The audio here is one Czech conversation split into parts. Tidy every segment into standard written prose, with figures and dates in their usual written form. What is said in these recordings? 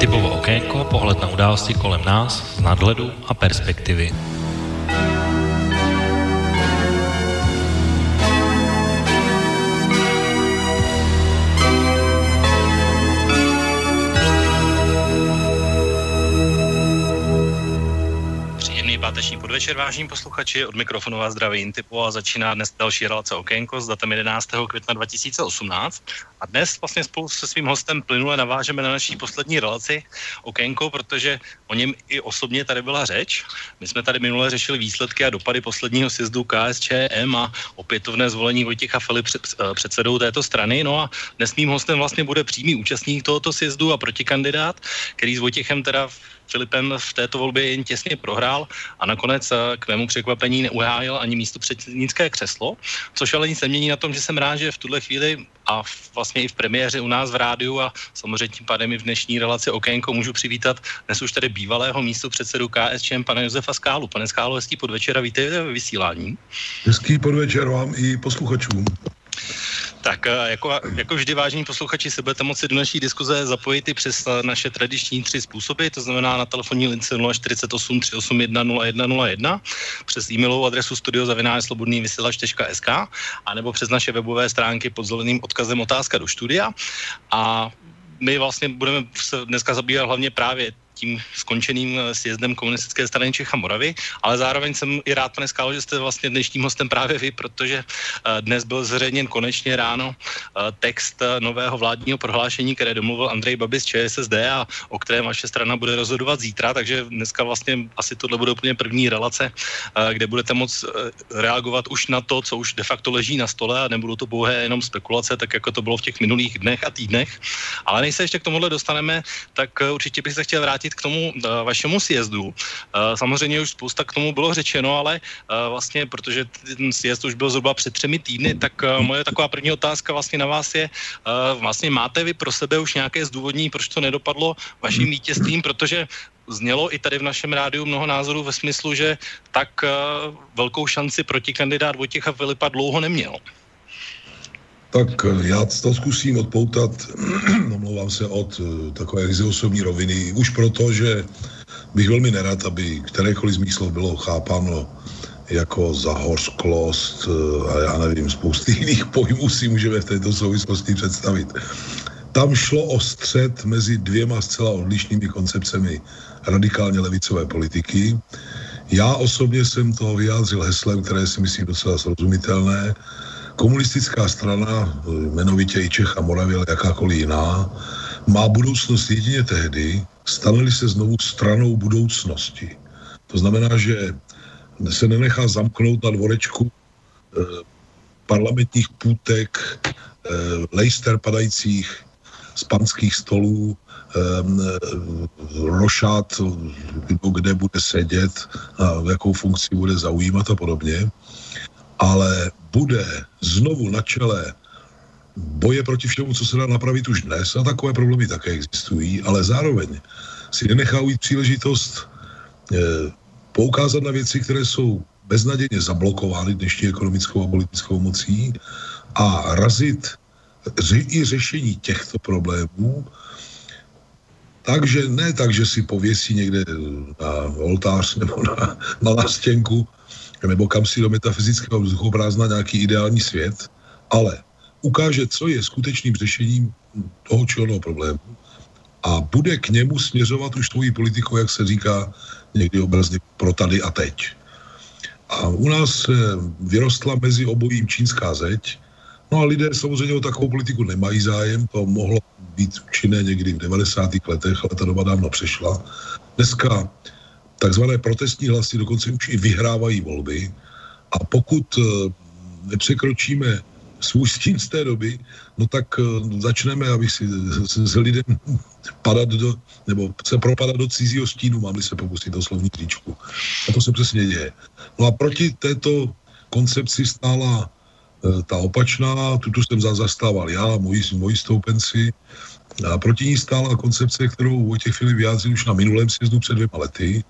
Intibovo okénko, pohled na události kolem nás z nadhledu a perspektivy. Páteční podvečer, vážení posluchači, od mikrofonu vás zdraví Intipo a začíná dnes další relace Okénko s datem 11. května 2018. A dnes vlastně spolu se svým hostem plynule navážeme na naší poslední relaci Okénko, protože o něm i osobně tady byla řeč. My jsme tady minule řešili výsledky a dopady posledního sjezdu KSČM a opětovné zvolení Vojtěcha Filip předsedou této strany. No a dnes mým hostem vlastně bude přímý účastník tohoto sjezdu a protikandidát, který s Vojtěchem teda Filipem v této volbě jen těsně prohrál a nakonec k mému překvapení neuhájil ani místopředsednické křeslo, což ale nic nemění na tom, že jsem rád, že v tuhle chvíli a vlastně i v premiéře u nás v rádiu a samozřejmě tím pádem i v dnešní relaci Okénko můžu přivítat dnes už tady bývalého místopředsedu KSČM pana Josefa Skálu. Pane Skálo, hezký podvečer a vítejte ve vysílání. Hezký podvečer vám i posluchačům. Tak jako vždy, vážení posluchači, se budete moci do naší diskuze zapojit i přes naše tradiční tři způsoby, to znamená na telefonní lince 048 381 0101, přes e-mailovou adresu studio@svobodnyvysielac.sk a nebo přes naše webové stránky pod zeleným odkazem otázka do studia. A my vlastně budeme se dneska zabývat hlavně právě tím skončeným sjezdem Komunistické strany Čech a Moravy, ale zároveň jsem i rád, pane Skálo, že jste vlastně dnešním hostem právě vy, protože dnes byl zveřejněn konečně ráno text nového vládního prohlášení, které domluvil Andrej Babiš ČSSD a o kterém vaše strana bude rozhodovat zítra, takže dneska vlastně asi tohle bude úplně první relace, kde budete moct reagovat už na to, co už de facto leží na stole a nebudou to pouhé jenom spekulace, tak jako to bylo v těch minulých dnech a týdnech. Ale než se ještě k tomuhle dostaneme, tak určitě bych se chtěl vrátit k tomu vašemu sjezdu. Samozřejmě už spousta k tomu bylo řečeno, ale vlastně, protože ten sjezd už byl zhruba před 3 týdny, tak moje taková první otázka vlastně na vás je, vlastně máte vy pro sebe už nějaké zdůvodnění, proč to nedopadlo vaším vítězstvím, protože znělo i tady v našem rádiu mnoho názorů ve smyslu, že tak velkou šanci protikandidát Vojtěcha Filipa dlouho neměl. Tak já to zkusím odpoutat, omlouvám se, od takové osobní roviny, už proto, že bych velmi nerad, aby kterékoliv z mých slov bylo chápáno jako zahořklost a já nevím, spousty jiných pojmů si můžeme v této souvislosti představit. Tam šlo o střet mezi dvěma zcela odlišnými koncepcemi radikálně levicové politiky. Já osobně jsem toho vyjádřil heslem, které si myslím docela srozumitelné. Komunistická strana, jmenovitě i Čech a Moravy, ale jakákoliv jiná, má budoucnost jedině tehdy, stane-li se znovu stranou budoucnosti. To znamená, že se nenechá zamknout na dvorečku parlamentních půtek, lejster padajících z panských stolů, rošát, kde bude sedět, jakou funkci bude zaujímat a podobně. Ale bude znovu na čele boje proti všemu, co se dá napravit už dnes, a takové problémy také existují, ale zároveň si nenechá ujít příležitost poukázat na věci, které jsou beznadějně zablokovány dnešní ekonomickou a politickou mocí, a razit i řešení těchto problémů. Takže ne tak, že si pověsí někde na oltář nebo na nástěnku, nebo kam si do metafyzického vzduchoprázdna nějaký ideální svět, ale ukáže, co je skutečným řešením toho či onoho problému a bude k němu směřovat už svoji politiku, jak se říká někdy obrazně, pro tady a teď. A u nás vyrostla mezi obojím čínská zeď, no a lidé samozřejmě o takovou politiku nemají zájem, to mohlo být účinné někdy v 90. letech, ale ta doba dávno přešla. Dneska takzvané protestní hlasy dokonce už i vyhrávají volby a pokud nepřekročíme svůj stín z té doby, no tak začneme, abych si s lidem padat do, nebo se propadat do cizího stínu, mám-li se popustit do slovní tričku. A to se přesně děje. No a proti této koncepci stála ta opačná, tuto jsem zastával já, moji stoupenci, a proti ní stála koncepce, kterou Vojtěch Filip vyjádřil už na minulém sjezdu před 2 lety,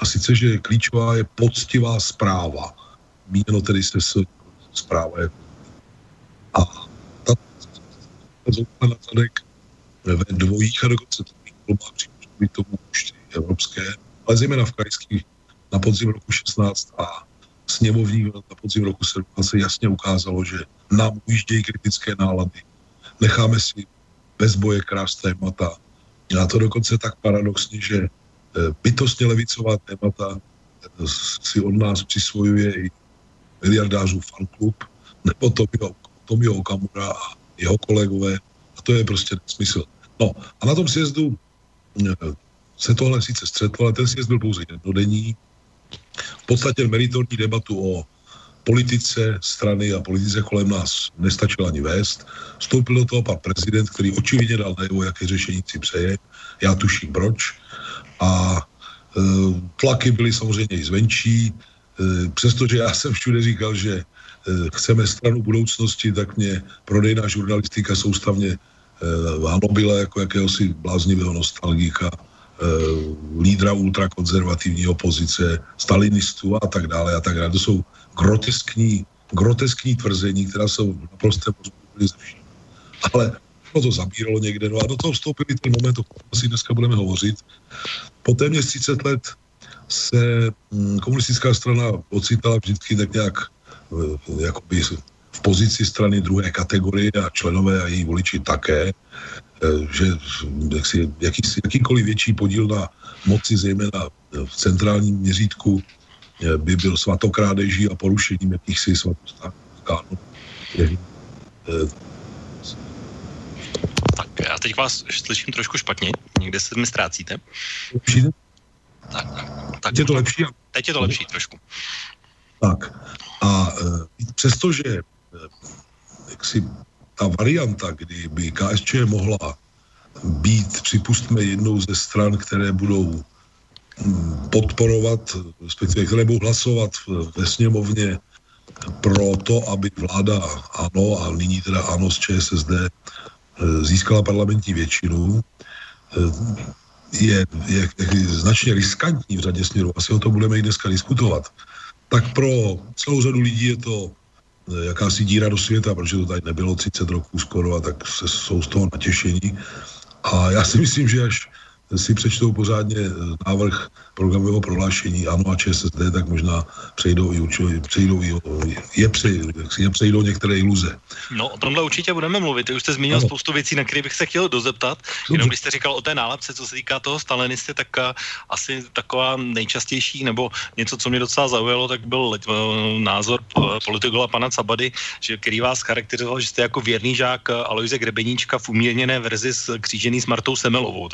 a sice, že klíčová je poctivá správa. Míněno tedy se správa. A ta zůstala na zadek ve dvojích a dokonce to bylo přímo by to už evropské, ale zejména v krajských na podzim roku 16 a sněmovní na podzim roku 17 se jasně ukázalo, že nám ujíždějí kritické nálady. Necháme si bez boje krást témata. A to dokonce tak paradoxně, že bytostně levicová témata si od nás přisvojuje i miliardářů fanklub, nebo Tomio Okamura a jeho kolegové. A to je prostě nesmysl. No a na tom sjezdu se tohle sice střetlo, ale ten sjezd byl pouze jednodenní. V podstatě meritorní debatu o politice strany a politice kolem nás nestačilo ani vést. Vstoupil do toho pan prezident, který očividně dal najevo, jaké řešení si přeje. Já tuším proč. A tlaky byly samozřejmě i zvenčí. Přestože já jsem všude říkal, že chceme stranu budoucnosti, tak mě prodejná žurnalistika soustavně hanobila jako jakéhosi bláznivého nostalgika, lídra ultrakonzervativní opozice, stalinistů a tak dále a tak dále. To jsou groteskní tvrzení, která jsou naprosto rozporuplné. Ale ono to zabíralo někde. No a do toho vstoupili ten moment, o kterém asi dneska budeme hovořit. Po téměř 30 let se komunistická strana ocitala vždycky tak nějak jakoby v pozici strany druhé kategorie a členové a její voliči také, že jakýkoliv větší podíl na moci, zejména v centrálním měřítku, by byl svatokrádeží a porušením jakýchsi svatostánů. Tak já teď vás slyším trošku špatně, někde se mi ztrácíte. Tak, teď je to lepší? Teď je to lepší trošku. Tak a přestože ta varianta, kdy by KSČ mohla být, připustme, jednou ze stran, které budou podporovat, respektive které budou hlasovat ve sněmovně pro to, aby vláda ANO a nyní teda ANO z ČSSD získala parlamentní většinu, je značně riskantní v řadě směrů. Asi o tom budeme i dneska diskutovat. Tak pro celou řadu lidí je to jakási díra do světa, protože to tady nebylo 30 roků skoro a tak jsou z toho natěšení. A já si myslím, že až si přečtou pořádně návrh programového prohlášení ANO a ČSSD, tak možná přejdou některé iluze. No, o tomhle určitě budeme mluvit. Už jste zmínil spoustu věcí, na které bych se chtěl dozeptat. Jenom když jste říkal o té nálepce, co se týká toho stalinisty, tak asi taková nejčastější, nebo něco, co mě docela zaujalo, tak byl názor politologa pana Cabady, který vás charakterizoval, že jste jako věrný žák Aloise Grebeníčka v umírněné verzi skřížený s Martou Semelovou.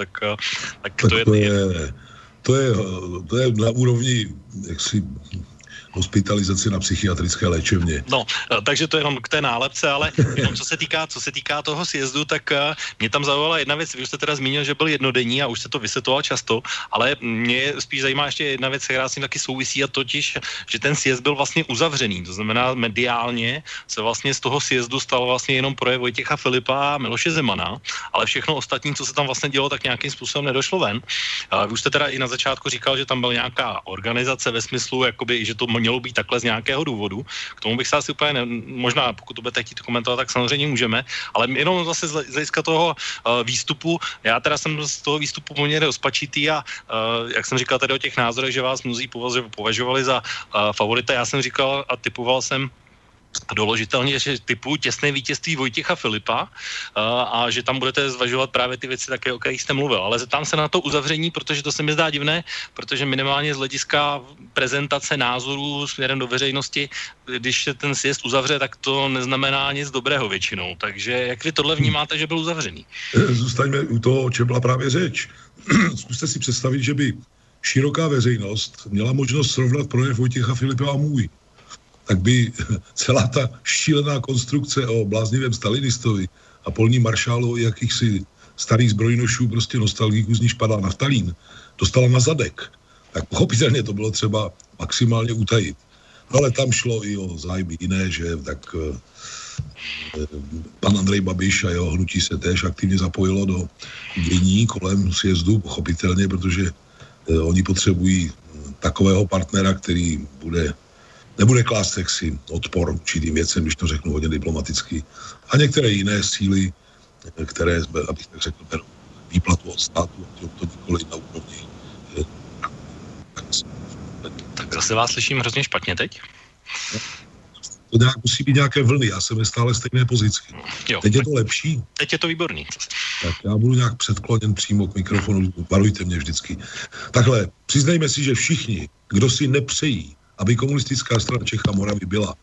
To je na úrovni jaksi hospitalizace na psychiatrické léčebně. No, takže to jenom k té nálepce, ale jenom co se týká toho sjezdu, tak mě tam zaujala jedna věc. Vy už jste teda zmínil, že byl jednodenní a už se to vysvětloval často, ale mě spíš zajímá ještě jedna věc, která s tím taky souvisí, a totiž, že ten sjezd byl vlastně uzavřený. To znamená, mediálně se vlastně z toho sjezdu stal vlastně jenom projev Vojtěcha Filipa a Miloše Zemana, ale všechno ostatní, co se tam vlastně dělo, tak nějakým způsobem nedošlo ven. Vy už jste teda i na začátku říkal, že tam byla nějaká organizace ve smyslu, jakoby, že to mělo být takhle z nějakého důvodu. K tomu bych se asi úplně, možná pokud to budete chtít komentovat, tak samozřejmě můžeme, ale jenom zase z hlediska toho výstupu, já teda jsem z toho výstupu poměrně rozpačitý a jak jsem říkal tady o těch názorech, že vás mnozí považovali za favorita, já jsem říkal a typoval jsem doložitelně, že typu těsné vítězství Vojtěcha Filipa a že tam budete zvažovat právě ty věci také, o kterých jste mluvil. Ale zeptám se na to uzavření, protože to se mi zdá divné, protože minimálně z hlediska prezentace názorů směrem do veřejnosti, když se ten sjezd uzavře, tak to neznamená nic dobrého většinou. Takže jak vy tohle vnímáte, že byl uzavřený? Zůstaňme u toho, o čem byla právě řeč. Zkuste si představit, že by široká veřejnost měla možnost srovnat projev Vojtěcha Filipa a můj. Tak by celá ta šílená konstrukce o bláznivém stalinistovi a polním maršálu jakýchsi starých zbrojnošů, prostě nostalgiků, z níž padá naftalín, dostala na zadek. Tak pochopitelně to bylo třeba maximálně utajit. No ale tam šlo i o zájmy jiné, že tak pan Andrej Babiš a jeho hnutí se též aktivně zapojilo do dění kolem sjezdu, pochopitelně, protože oni potřebují takového partnera, který nebude klást jaksi odpor určitým věcem, když to řeknu hodně diplomaticky. A některé jiné síly, které, abych tak řekl, výplatu od státu, to nikoli na úrovni. Tak zase vás slyším hrozně špatně teď. To nějak musí být nějaké vlny, já jsem ve stále stejné pozici. Jo, teď je to lepší. Teď je to výborný. Tak já budu nějak předkloněn přímo k mikrofonu, varujte mě vždycky. Takhle, přiznejme si, že všichni, kdo si nepřejí, aby komunistická strana Čech a Moravy byla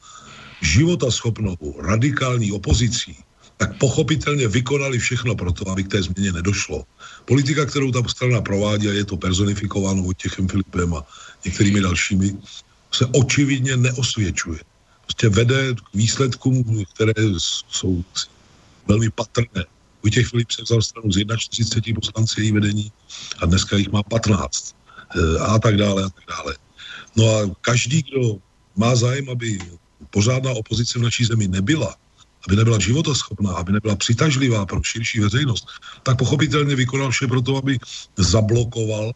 životaschopnou radikální opozicí, tak pochopitelně vykonali všechno pro to, aby k té změně nedošlo. Politika, kterou ta strana provádí, a je to personifikováno Vojtěchem Filipem a některými dalšími, se očividně neosvědčuje. Prostě vede k výsledkům, které jsou velmi patrné. Vojtěch Filip se vzal stranu z 41 poslanci její vedení a dneska jich má 15. A tak dále, a tak dále. No a každý, kdo má zájem, aby pořádná opozice v naší zemi nebyla, aby nebyla životaschopná, aby nebyla přitažlivá pro širší veřejnost, tak pochopitelně vykonal vše pro to, aby zablokoval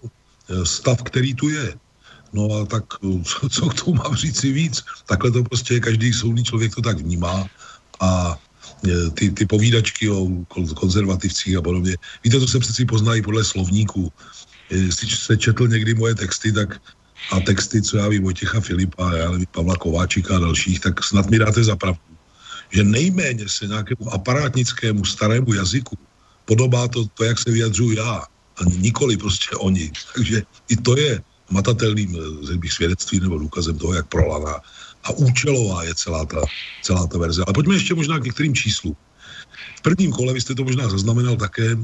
stav, který tu je. No a tak co k tomu mám říct si víc? Takhle to prostě každý soudný člověk to tak vnímá a ty povídačky o konzervativcích a podobně. Víte, to se přeci poznají podle slovníků. Jestli se četl někdy moje texty, tak a texty, co já vím, Vojtěcha Filipa, já nevím, Pavla Kováčíka a dalších, tak snad mi dáte za pravdu, že nejméně se nějakému aparátnickému starému jazyku podobá to jak se vyjadřuju já, ani nikoli prostě oni. Takže i to je matatelným svědectvím nebo důkazem toho, jak prolaná a účelová je celá ta verze. Ale pojďme ještě možná k některým číslům. V prvním kole, vy jste to možná zaznamenal také,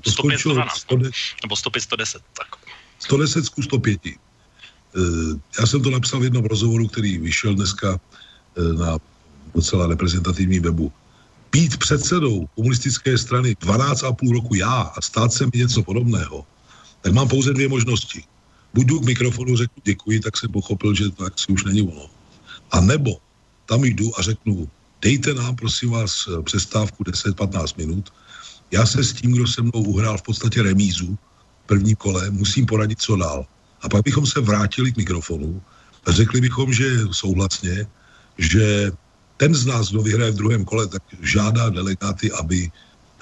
to skončilo 110. Nebo 110, tak. 110 ku 105. Já jsem to napsal v jednom rozhovoru, který vyšel dneska na docela reprezentativní webu. Být předsedou komunistické strany 12,5 roku já a stát se mi něco podobného, tak mám pouze dvě možnosti. Buď jdu k mikrofonu, řeknu děkuji, tak jsem pochopil, že to asi už není ono. A nebo tam jdu a řeknu, dejte nám, prosím vás, přestávku 10-15 minut. Já se s tím, kdo se mnou uhrál v podstatě remízu v prvním kole, musím poradit, co dál. A pak bychom se vrátili k mikrofonu a řekli bychom, že souhlasně, že ten z nás, kdo vyhraje v druhém kole, tak žádá delegáty, aby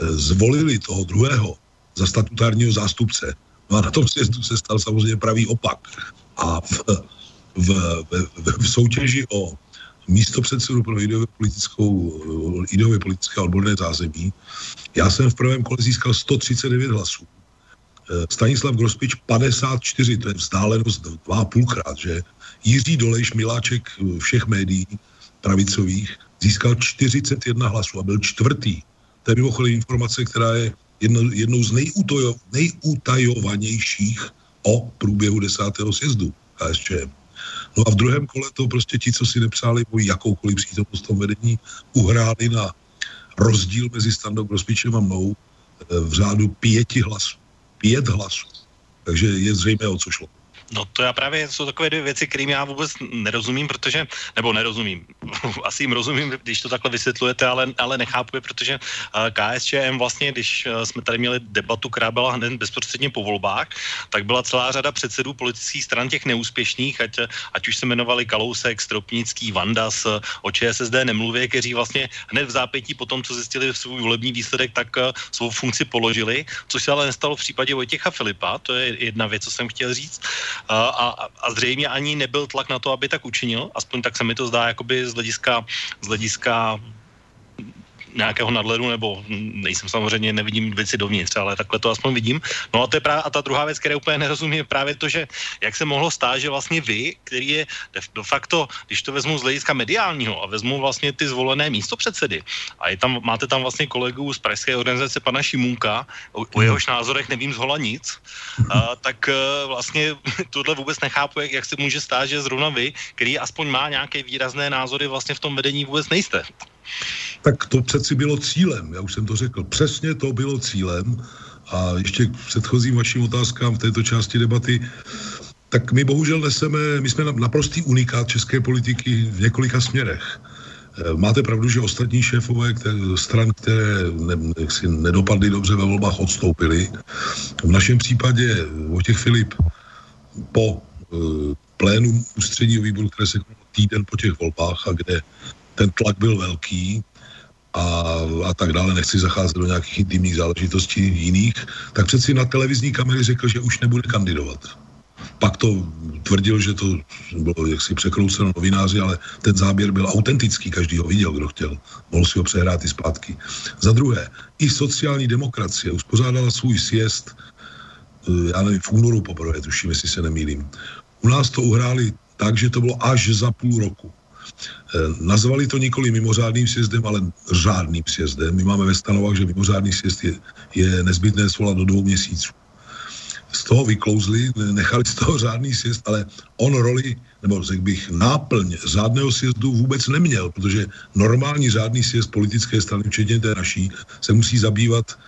zvolili toho druhého za statutárního zástupce. No a na tom sjezdu se stal samozřejmě pravý opak. A v soutěži o místopředsedu pro ideově politické odborné zázemí já jsem v prvém kole získal 139 hlasů. Stanislav Grospič 54, to je vzdálenost 2,5krát, že? Jiří Dolejš, miláček všech médií pravicových, získal 41 hlasů a byl čtvrtý. To je mimochodem informace, která je jednou z nejutajovanějších o průběhu 10. sjezdu KSČM. No a v druhém kole to prostě ti, co si nepřáli moji jakoukoliv přítomnost v tom vedení, uhráli na rozdíl mezi Standou Grospičem a mnou v řádu 5 hlasů. 5 hlasů. Takže je zřejmé, o co šlo. No to já právě, jsou takové dvě věci, kterým já vůbec nerozumím, protože, nebo nerozumím, asi jim rozumím, když to takhle vysvětlujete, ale nechápu je, protože KSČM vlastně, když jsme tady měli debatu, která byla hned bezprostředně po volbách, tak byla celá řada předsedů politických stran těch neúspěšných, ať už se jmenovali Kalousek, Stropnický, Vandas, o ČSSD nemluvě, kteří vlastně hned v zápětí po tom, co zjistili svůj volební výsledek, tak svou funkci položili, což se ale nestalo v případě Vojtěcha Filipa, to je jedna věc, co jsem chtěl říct. A zřejmě ani nebyl tlak na to, aby tak učinil, aspoň tak se mi to zdá jakoby z hlediska nějakého nadhledu, nebo nejsem samozřejmě, nevidím věci dovnitř, ale takhle to aspoň vidím. No a to je právě, a ta druhá věc, které úplně nerozumím, je právě to, že jak se mohlo stát, že vlastně vy, který je de facto, když to vezmu z hlediska mediálního a vezmu vlastně ty zvolené místopředsedy a je tam, máte tam vlastně kolegů z pražské organizace pana Šimůnka, o jehož názorech nevím zhola nic, tak vlastně tohle vůbec nechápu, jak se může stát, že zrovna vy, který aspoň má nějaké výrazné názory, vlastně v tom vedení vůbec nejste. Tak to přeci bylo cílem, já už jsem to řekl, přesně to bylo cílem a ještě k předchozím vašim otázkám v této části debaty, tak my bohužel my jsme naprostý unikát české politiky v několika směrech. Máte pravdu, že ostatní šéfové stran, které si nedopadly dobře ve volbách, odstoupili. V našem případě Vojtěch Filip po plénu ústředního výboru, které se týden po těch volbách a kde ten tlak byl velký a tak dále, nechci zacházet do nějakých intimních záležitostí jiných, tak přeci na televizní kamery řekl, že už nebude kandidovat. Pak to tvrdil, že to bylo jaksi překrouceno novináři, ale ten záběr byl autentický, každý ho viděl, kdo chtěl. Mohl si ho přehrát i zpátky. Za druhé, i sociální demokracie uspořádala svůj sjezd, já nevím, v únoru poprvé, tuším, jestli se nemýlím. U nás to uhráli tak, že to bylo až za půl roku. Nazvali to nikoli mimořádným sjezdem, ale řádným sjezdem. My máme ve stanovách, že mimořádný sjezd je nezbytné svolat do 2 měsíců. Z toho vyklouzli, nechali z toho řádný sjezd, ale on roli, nebo řekl bych, náplň řádného sjezdu vůbec neměl, protože normální řádný sjezd politické strany, včetně té naší, se musí zabývat,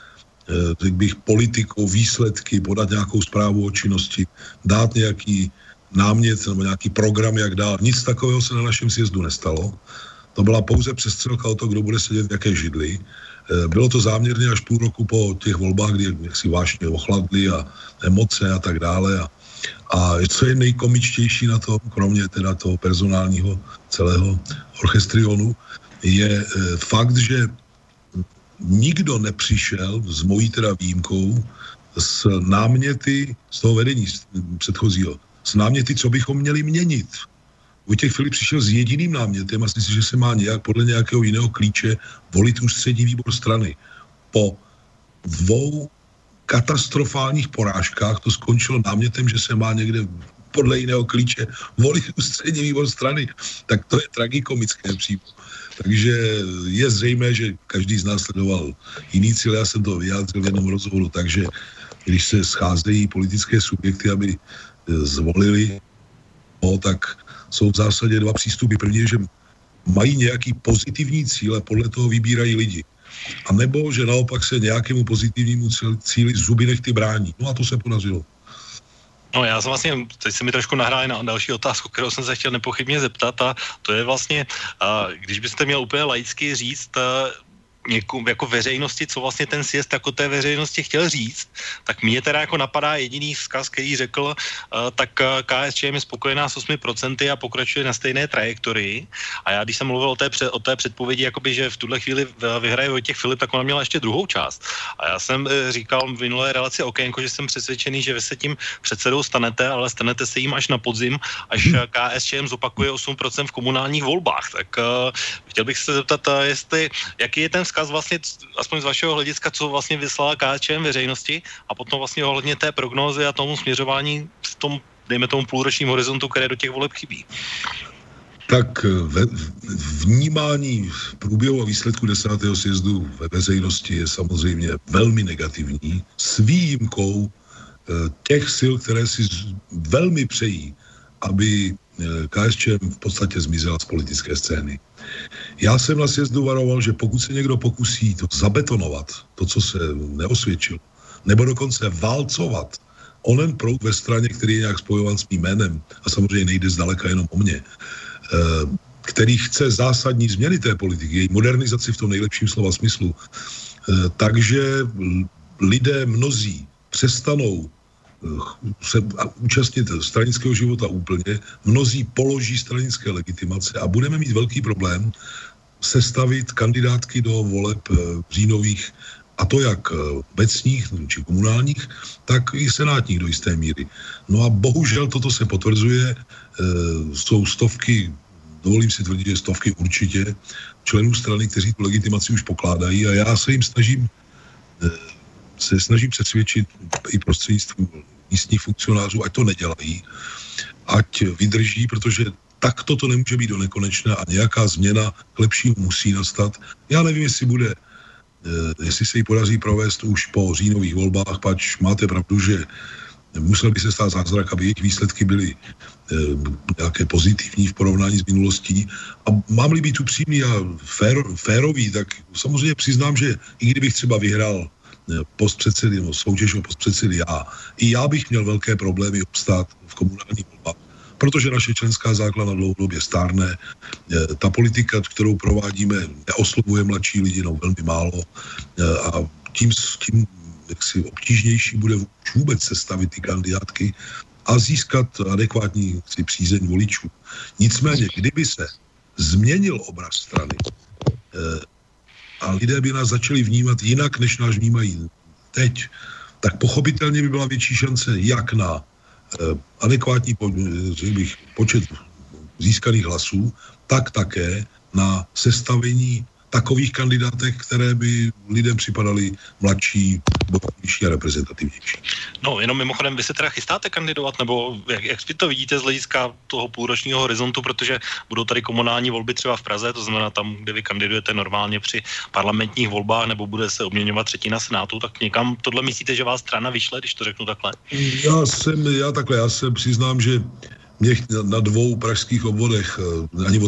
řekl bych, politikou, výsledky, podat nějakou zprávu o činnosti, dát nějaký námět nebo nějaký program, jak dál. Nic takového se na našem sjezdu nestalo. To byla pouze přestřelka o to, kdo bude sedět v jaké židli. Bylo to záměrně až půl roku po těch volbách, kdy si vášně ochladly a emoce a tak dále. A co je nejkomičtější na tom, kromě teda toho personálního celého orchestrionu, je fakt, že nikdo nepřišel, s mojí teda výjimkou, s náměty z toho vedení předchozího, s náměty, co bychom měli měnit. Vojtěch Filip přišel s jediným námětem, a si, že se má nějak podle nějakého jiného klíče volit ústřední výbor strany. Po 2 katastrofálních porážkách to skončilo námětem, že se má někde podle jiného klíče volit ústřední výbor strany. Tak to je tragikomické přímo. Takže je zřejmé, že každý z nás sledoval jiný cíl. Já jsem to vyjádřil v jednom rozhovoru, takže když se scházejí politické subjekty, aby zvolili, tak jsou v zásadě 2 přístupy. První je, že mají nějaký pozitivní cíle, podle toho vybírají lidi. A nebo, že naopak se nějakému pozitivnímu cíli zuby nechty brání. No a to se podařilo. No já jsem vlastně, teď se mi trošku nahráli na další otázku, kterou jsem se chtěl nepochybně zeptat, a to je vlastně, když byste měl úplně laicky říct jako veřejnosti, co vlastně ten sjezd jako té veřejnosti chtěl říct, tak mě teda jako napadá jediný vzkaz, který řekl, tak KSČM je spokojená s 8% a pokračuje na stejné trajektorii. A já, když jsem mluvil o té předpovědi, jakoby, že v tuhle chvíli vyhraje Vojtěch Filip, tak ona měla ještě druhou část. A já jsem říkal v minulé relaci Okénko, že jsem přesvědčený, že vy se tím předsedou stanete, ale stanete se jim až na podzim, až KSČM zopakuje 8% v komunálních volbách. Tak chtěl bych se zeptat, jestli, jaký je ten vzkaz vlastně, aspoň z vašeho hlediska, co vlastně vyslala KSČM veřejnosti a potom vlastně ohledně té prognózy a tomu směřování v tom, dejme tomu, půlročním horizontu, které do těch voleb chybí. Tak vnímání průběhu a výsledku 10. sjezdu ve veřejnosti je samozřejmě velmi negativní, s výjimkou těch sil, které si velmi přejí, aby KSČM v podstatě zmizela z politické scény. Já jsem na sjezdu varoval, že pokud se někdo pokusí to zabetonovat, to, co se neosvědčilo, nebo dokonce válcovat onen proud ve straně, který je nějak spojován s mým jménem, a samozřejmě nejde zdaleka jenom o mě, který chce zásadní změny té politiky, její modernizaci v tom nejlepším slova smyslu, takže lidé mnozí přestanou se účastnit stranického života úplně, mnozí položí stranické legitimace a budeme mít velký problém sestavit kandidátky do voleb říjnových, a to jak obecních či komunálních, tak i senátních do jisté míry. No a bohužel toto se potvrzuje, jsou stovky, dovolím si tvrdit, že stovky určitě členů strany, kteří tu legitimaci už pokládají, a já se jim snažím přesvědčit i prostřednictvím místních funkcionářů, ať to nedělají, ať vydrží, protože takto to nemůže být do nekonečna a nějaká změna k lepšímu musí nastat. Já nevím, jestli se jí podaří provést už po říjnových volbách, pač máte pravdu, že musel by se stát zázrak, aby jejich výsledky byly nějaké pozitivní v porovnání s minulostí. A mám-li být upřímný a férový, tak samozřejmě přiznám, že i kdybych třeba vyhrál postpředsedy, nebo soutěž o postpředsedy já bych měl velké problémy obstát v komunální volbách, protože naše členská základna dlouhodobě stárne. Ta politika, kterou provádíme, neoslovuje mladší lidi, no velmi málo, a tím jaksi obtížnější bude vůbec sestavit ty kandidátky a získat adekvátní přízeň voličů. Nicméně, kdyby se změnil obraz strany, a lidé by nás začali vnímat jinak, než nás vnímají teď, tak pochopitelně by byla větší šance jak na adekvátní počet získaných hlasů, tak také na sestavení takových kandidátek, které by lidem připadaly mladší, bohatnější a reprezentativnější. No, jenom mimochodem, vy se teda chystáte kandidovat, nebo jak to vidíte z hlediska toho půlročního horizontu, protože budou tady komunální volby třeba v Praze, to znamená tam, kde vy kandidujete normálně při parlamentních volbách, nebo bude se obměňovat třetina senátu, tak někam tohle myslíte, že vás strana vyšle, když to řeknu takhle? Já se přiznám, že mě na dvou pražských obvodech ani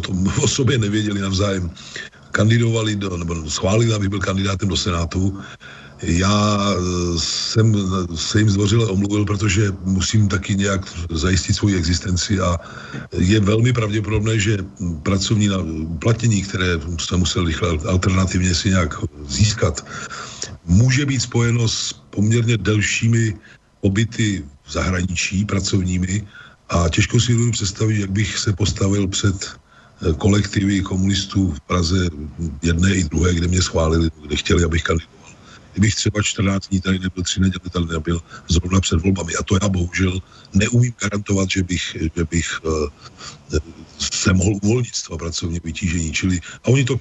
o sobě nevěděli navzájem. Kandidovali, nebo schválili, abych byl kandidátem do Senátu. Já jsem se jim zdvořile omluvil, protože musím taky nějak zajistit svoji existenci a je velmi pravděpodobné, že pracovní uplatnění, které jsem musel rychle alternativně si nějak získat, může být spojeno s poměrně delšími pobyty v zahraničí pracovními a těžko si budu představit, jak bych se postavil před kolektivy komunistů v Praze jedné i druhé, kde mě schválili, kde chtěli, abych kandidoval. Kdybych třeba 14 dní tady nebyl, 3 neděle tady nebyl, zrovna před volbami. A to já bohužel neumím garantovat, že bych se mohl uvolnit z toho pracovního vytížení. Čili, a oni to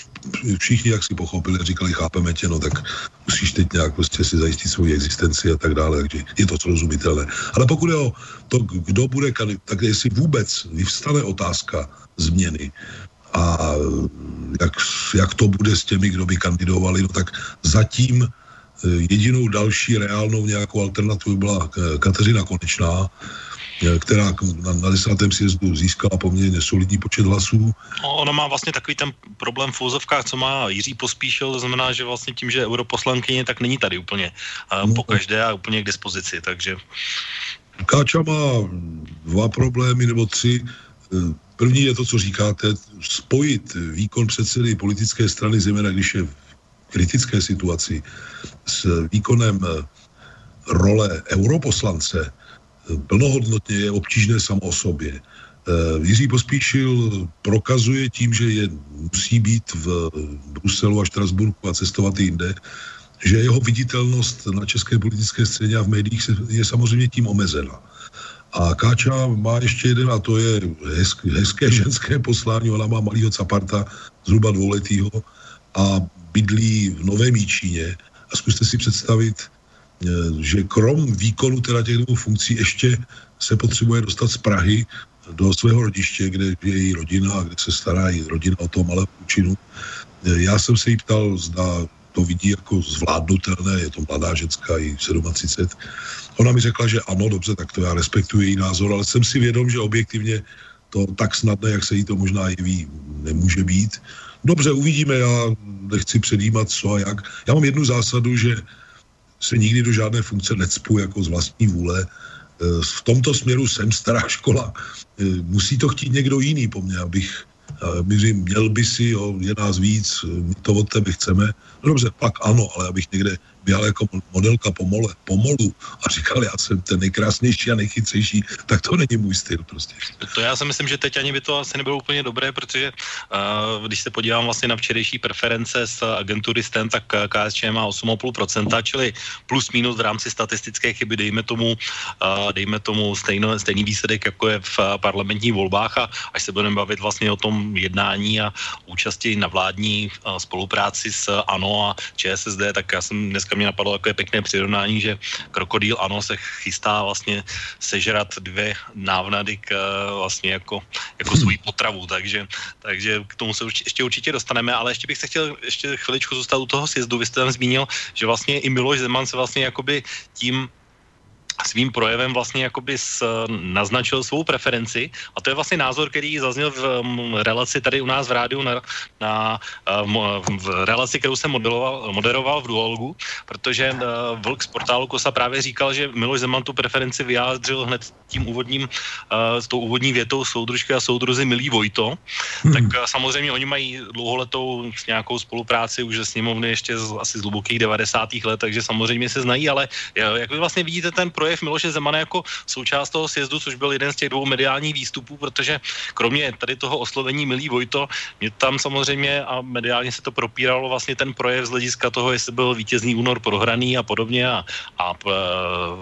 všichni jak si pochopili a říkali, chápeme tě, no tak musíš teď nějak prostě si zajistit svoji existenci a tak dále, takže je to srozumitelné. Ale pokud je o to, kdo bude kandidovat, tak jestli vůbec vyvstane otázka změny a jak to bude s těmi, kdo by kandidovali, no tak zatím jedinou další reálnou nějakou alternativu byla Kateřina Konečná, která na 10. sjezdu získala poměrně solidní počet hlasů. Ona má vlastně takový ten problém v úzovkách, co má Jiří Pospíšil, to znamená, že vlastně tím, že je europoslankyně, tak není tady úplně pokaždé a úplně k dispozici, takže... Káča má 2 problémy nebo 3. První je to, co říkáte, spojit výkon předsedy politické strany, zejména když je v kritické situaci, s výkonem role europoslance plnohodnotně je obtížné samo o sobě. Jiří Pospíšil prokazuje tím, že musí být v Bruselu a Štrasburku a cestovat jinde, že jeho viditelnost na české politické scéně a v médiích je samozřejmě tím omezena. A Káča má ještě jeden, a to je hezké ženské poslání, ona má malýho caparta, zhruba 2letýho, a bydlí v Novém Jičíně. A zkuste si představit, že krom výkonu teda těch dvou funkcí ještě se potřebuje dostat z Prahy do svého rodiště, kde je její rodina a kde se stará její rodina o toho malého účinu. Já jsem se jí ptal, zda to vidí jako zvládnutelné, je to mladá ženská, jí 37. Ona mi řekla, že ano, dobře, tak to já respektuji její názor, ale jsem si vědom, že objektivně to tak snadné, jak se jí to možná jeví, nemůže být. Dobře, uvidíme, já nechci předjímat co a jak. Já mám jednu zásadu, že se nikdy do žádné funkce necpu jako z vlastní vůle. V tomto směru jsem stará škola. Musí to chtít někdo jiný po mně, abych měl by si, jo, je nás víc, my to od tebe chceme. No dobře, pak ano, ale abych někde byl jako modelka pomolu a říkal, já jsem ten nejkrásnější a nejchytřejší, tak to není můj styl prostě. To já si myslím, že teď ani by to asi nebylo úplně dobré, protože když se podívám vlastně na včerejší preference z agentury STEM, tak KSČM má 8,5%, čili plus minus v rámci statistické chyby, dejme tomu stejný výsledek, jako je v parlamentních volbách a až se budeme bavit vlastně o tom jednání a účasti na vládní spolupráci s ANO a ČSSD, tak já jsem dneska mě napadlo takové pěkné přirovnání, že krokodýl ANO se chystá vlastně sežrat 2 návnady k, vlastně jako svůj potravu, takže k tomu se ještě určitě dostaneme, ale ještě bych se chtěl ještě chviličku zůstat u toho sjezdu. Vy jste tam zmínil, že vlastně i Miloš Zeman se vlastně jakoby tím svým projevem vlastně jakoby naznačil svou preferenci a to je vlastně názor, který zazněl v relaci tady u nás v rádiu v relaci, kterou jsem moderoval v Duologu, protože Vlk z portálu Kosa právě říkal, že Miloš Zeman tu preferenci vyjádřil hned s tou úvodní větou soudružky a soudruzi milí Vojto, tak samozřejmě oni mají dlouholetou nějakou spolupráci už ze sněmovny ještě asi z hlubokých 90. let, takže samozřejmě se znají, ale jak vy vlastně vidíte ten projekt projev Miloše Zemana jako součást toho sjezdu, což byl jeden z těch dvou mediálních výstupů, protože kromě tady toho oslovení milý Vojto, mě tam samozřejmě a mediálně se to propíralo vlastně ten projev z hlediska toho, jestli byl vítězný únor prohraný a podobně a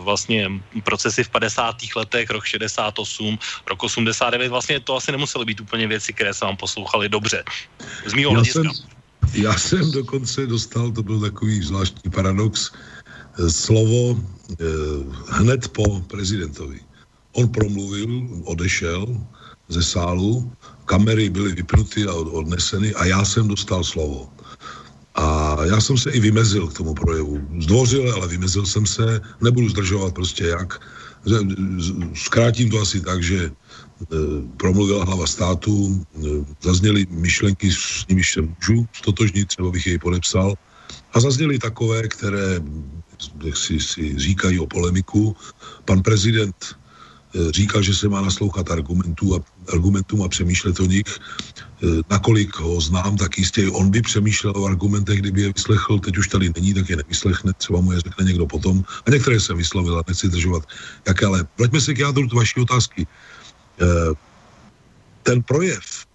vlastně procesy v 50. letech, rok 68, rok 89, vlastně to asi nemuselo být úplně věci, které se vám poslouchaly dobře. Z mýho hlediska. Já jsem dokonce dostal, to byl takový zvláštní paradox, slovo hned po prezidentovi. On promluvil, odešel ze sálu, kamery byly vypnuty a odneseny a já jsem dostal slovo. A já jsem se i vymezil k tomu projevu. Zdvořil, ale vymezil jsem se, nebudu zdržovat prostě jak. Zkrátím to asi tak, že promluvila hlava státu, zazněly myšlenky, s nimiž se můžu stotožnit, třeba bych jej podepsal, a zazněly takové, které jak si říkají o polemiku. Pan prezident říkal, že se má naslouchat argumentům a přemýšlet o nich. Nakolik ho znám, tak jistě on by přemýšlel o argumentech, kdyby je vyslechl, teď už tady není, tak je nevyslechne, třeba mu je řekne někdo potom. A některé jsem vyslovil a nechci držovat. Tak ale vraťme se k jádru vaší otázky. Ten projev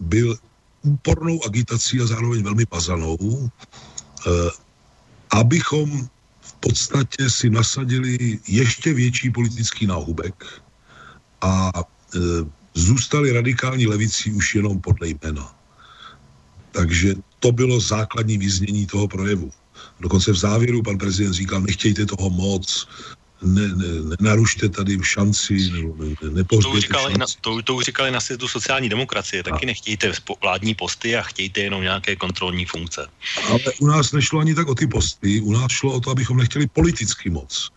byl úpornou agitací a zároveň velmi mazanou, abychom v podstatě si nasadili ještě větší politický náhubek a zůstali radikální levicí už jenom podle jména. Takže to bylo základní vyznění toho projevu. Dokonce v závěru pan prezident říkal, nechtějte toho moc, nenarušte tady šanci, nepohřbějte šanci. To už říkali na sjezdu sociální demokracie, taky nechtějte vládní posty a chtějte jenom nějaké kontrolní funkce. Ale u nás nešlo ani tak o ty posty, u nás šlo o to, abychom nechtěli politicky moc.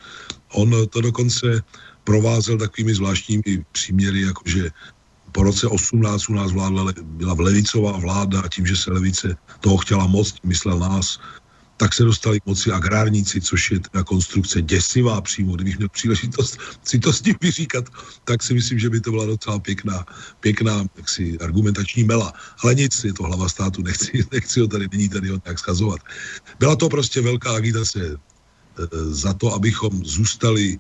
On to dokonce provázel takovými zvláštními příměry, jakože po roce 18 u nás byla levicová vláda, tím, že se levice toho chtěla moc, myslel nás, tak se dostali k moci agrárníci, což je teda konstrukce děsivá přímo. Kdybych měl příležitost si to s ním vyříkat, tak si myslím, že by to byla docela pěkná jaksi, argumentační mela. Ale nic, je to hlava státu, nechci ho tady, není tady ho nějak schazovat. Byla to prostě velká agitace za to, abychom zůstali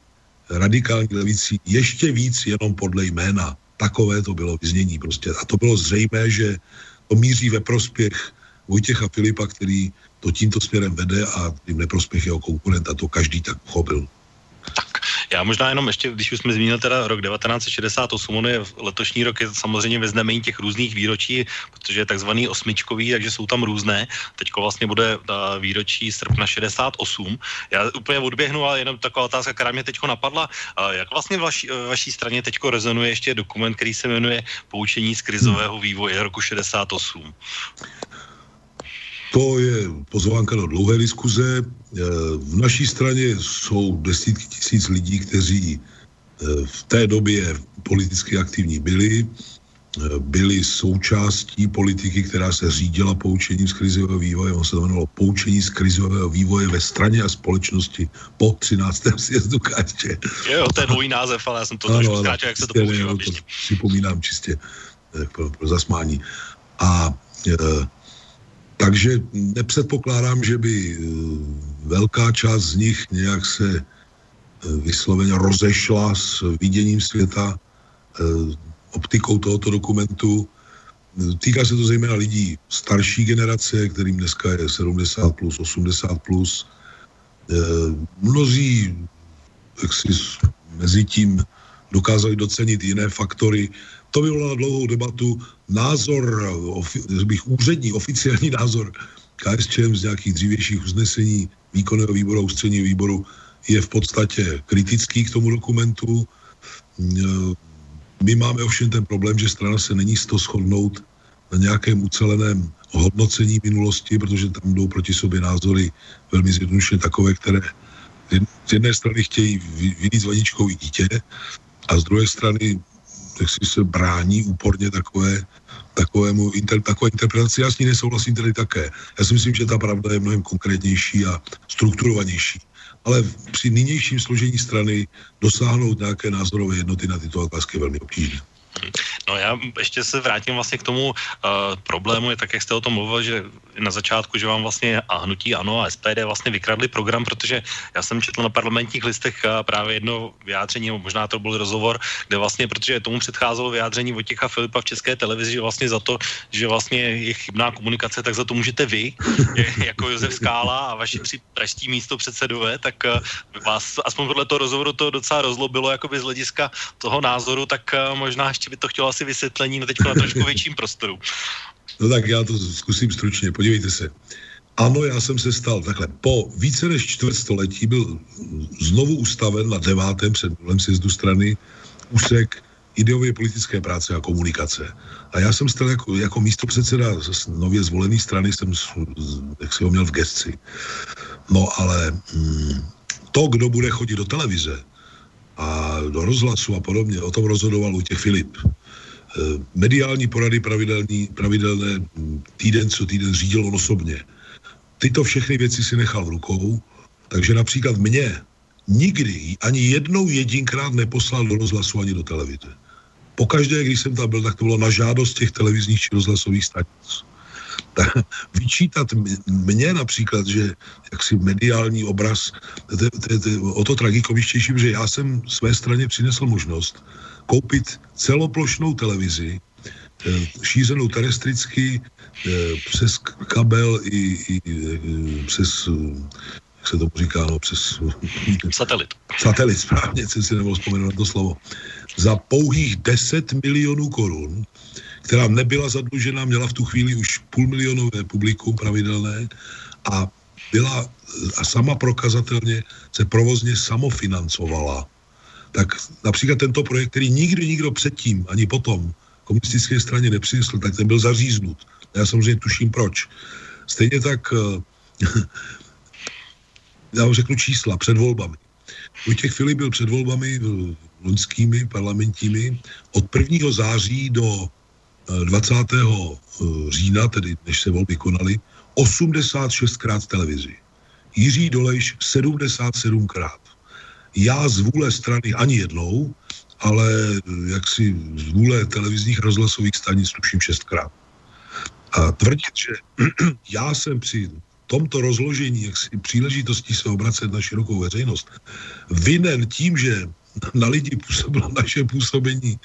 radikální levicí ještě víc jenom podle jména. Takové to bylo vyznění prostě. A to bylo zřejmé, že to míří ve prospěch Vojtěcha Filipa, který to tímto směrem vede a tím neprospěch jeho konkurenta, to každý tak pochopil. Tak, já možná jenom ještě, když už jsme zmínili teda rok 1968, on je letošní rok je samozřejmě ve znamení těch různých výročí, protože je takzvaný osmičkový, takže jsou tam různé. Teďko vlastně bude výročí srpna 68. Já úplně odběhnu, ale jenom taková otázka, která mě teďko napadla. Jak vlastně vaší straně teďko rezonuje ještě dokument, který se jmenuje Poučení z krizového vývoje roku 68? To je pozvánka do dlouhé diskuze. V naší straně jsou desítky tisíc lidí, kteří v té době politicky aktivní byli součástí politiky, která se řídila poučením z krizového vývoje. On se to jmenovalo Poučení z krizového vývoje ve straně a společnosti po 13. sjezdu KSČ. Jo, to je dlouhý název, ale já jsem to trošku zkrátil, jak se to používá. Připomínám čistě pro zasmání. A takže nepředpokládám, že by velká část z nich nějak se vysloveně rozešla s viděním světa, optikou tohoto dokumentu. Týká se to zejména lidí starší generace, kterým dneska je 70 plus, 80 plus. Mnozí mezi tím dokázali docenit jiné faktory. To bylo na dlouhou debatu. Oficiální názor KSČM z nějakých dřívějších usnesení výkonného výboru a ústředního výboru je v podstatě kritický k tomu dokumentu. My máme ovšem ten problém, že strana se není s to shodnout na nějakém uceleném hodnocení minulosti, protože tam jdou proti sobě názory velmi zjednodušeně takové, které z jedné strany chtějí vylít vaničkový dítě a z druhé strany tak si se brání úporně takové interpretaci. Já s ní nesouhlasím tedy také. Já si myslím, že ta pravda je mnohem konkrétnější a strukturovanější. Ale při nynějším složení strany dosáhnout nějaké názorové jednoty na tyto otázky je velmi obtížné. No já ještě se vrátím vlastně k tomu problému, je tak, jak jste o tom mluvil, že na začátku, že vám vlastně a hnutí ANO a SPD vlastně vykradli program, protože já jsem četl na Parlamentních listech právě jedno vyjádření, možná to byl rozhovor, kde vlastně, protože tomu předcházelo vyjádření Vojtěcha Filipa v České televizi, že vlastně za to, že vlastně je chybná komunikace, tak za to můžete vy, jako Josef Skála a vaši tři pražští místopředsedové, tak vás aspoň podle toho rozhovoru to docela rozlobilo jakoby z hlediska toho názoru, tak možná ještě by to chtělo asi vysvětlení, no teď na trošku větším prostoru. No tak já to zkusím stručně, podívejte se. Ano, já jsem se stal takhle. Po více než čtvrtstoletí byl znovu ustaven na 9. předminulém sjezdu strany úsek ideově politické práce a komunikace. A já jsem stal jako místopředseda nově zvolené strany, jsem, jak si ho měl v gesci. No ale to, kdo bude chodit do televize a do rozhlasu a podobně, o tom rozhodoval Vojtěch Filip. Mediální porady pravidelné týden co týden řídil on osobně. Tyto všechny věci si nechal v rukou, takže například mě nikdy ani jednou jedinkrát neposlal do rozhlasu ani do televize. Pokaždé, když jsem tam byl, tak to bylo na žádost těch televizních či rozhlasových stanic. Tak vyčítat mě například, že jaksi mediální obraz, o to tragikomičtější, že já jsem své straně přinesl možnost koupit celoplošnou televizi, šířenou terestricky přes kabel i přes, jak se tomu říká, no, přes... Satelit. Satelit, správně, jsem si nemohl vzpomenout na to slovo. Za pouhých 10 milionů korun, která nebyla zadlužená, měla v tu chvíli už půlmilionové publikum pravidelné a byla a sama prokazatelně se provozně samofinancovala. Tak například tento projekt, který nikdy nikdo předtím, ani potom komunistické straně nepřinesl, tak ten byl zaříznut. Já samozřejmě tuším proč. Stejně tak, já vám řeknu čísla, před volbami. Vojtěch Filip byl před volbami loňskými parlamentními od 1. září do 20. října, tedy než se volby konaly, 86krát televizi. Jiří Dolejš 77krát. Já z vůle strany ani jednou, ale jaksi z vůle televizních rozhlasových stanic tuším 6krát. A tvrdit, že já jsem při tomto rozložení jaksi příležitostí se obracet na širokou veřejnost vinen tím, že na lidi působilo naše působení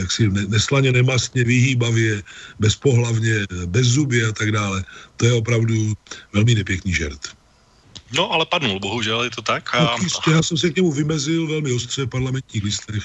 jaksi neslaně, nemastně, vyhýbavě, bezpohlavně, bez zuby a tak dále. To je opravdu velmi nepěkný žert. No, ale padnul, bohužel, je to tak. A... No, já jsem se k němu vymezil velmi ostře v Parlamentních listech.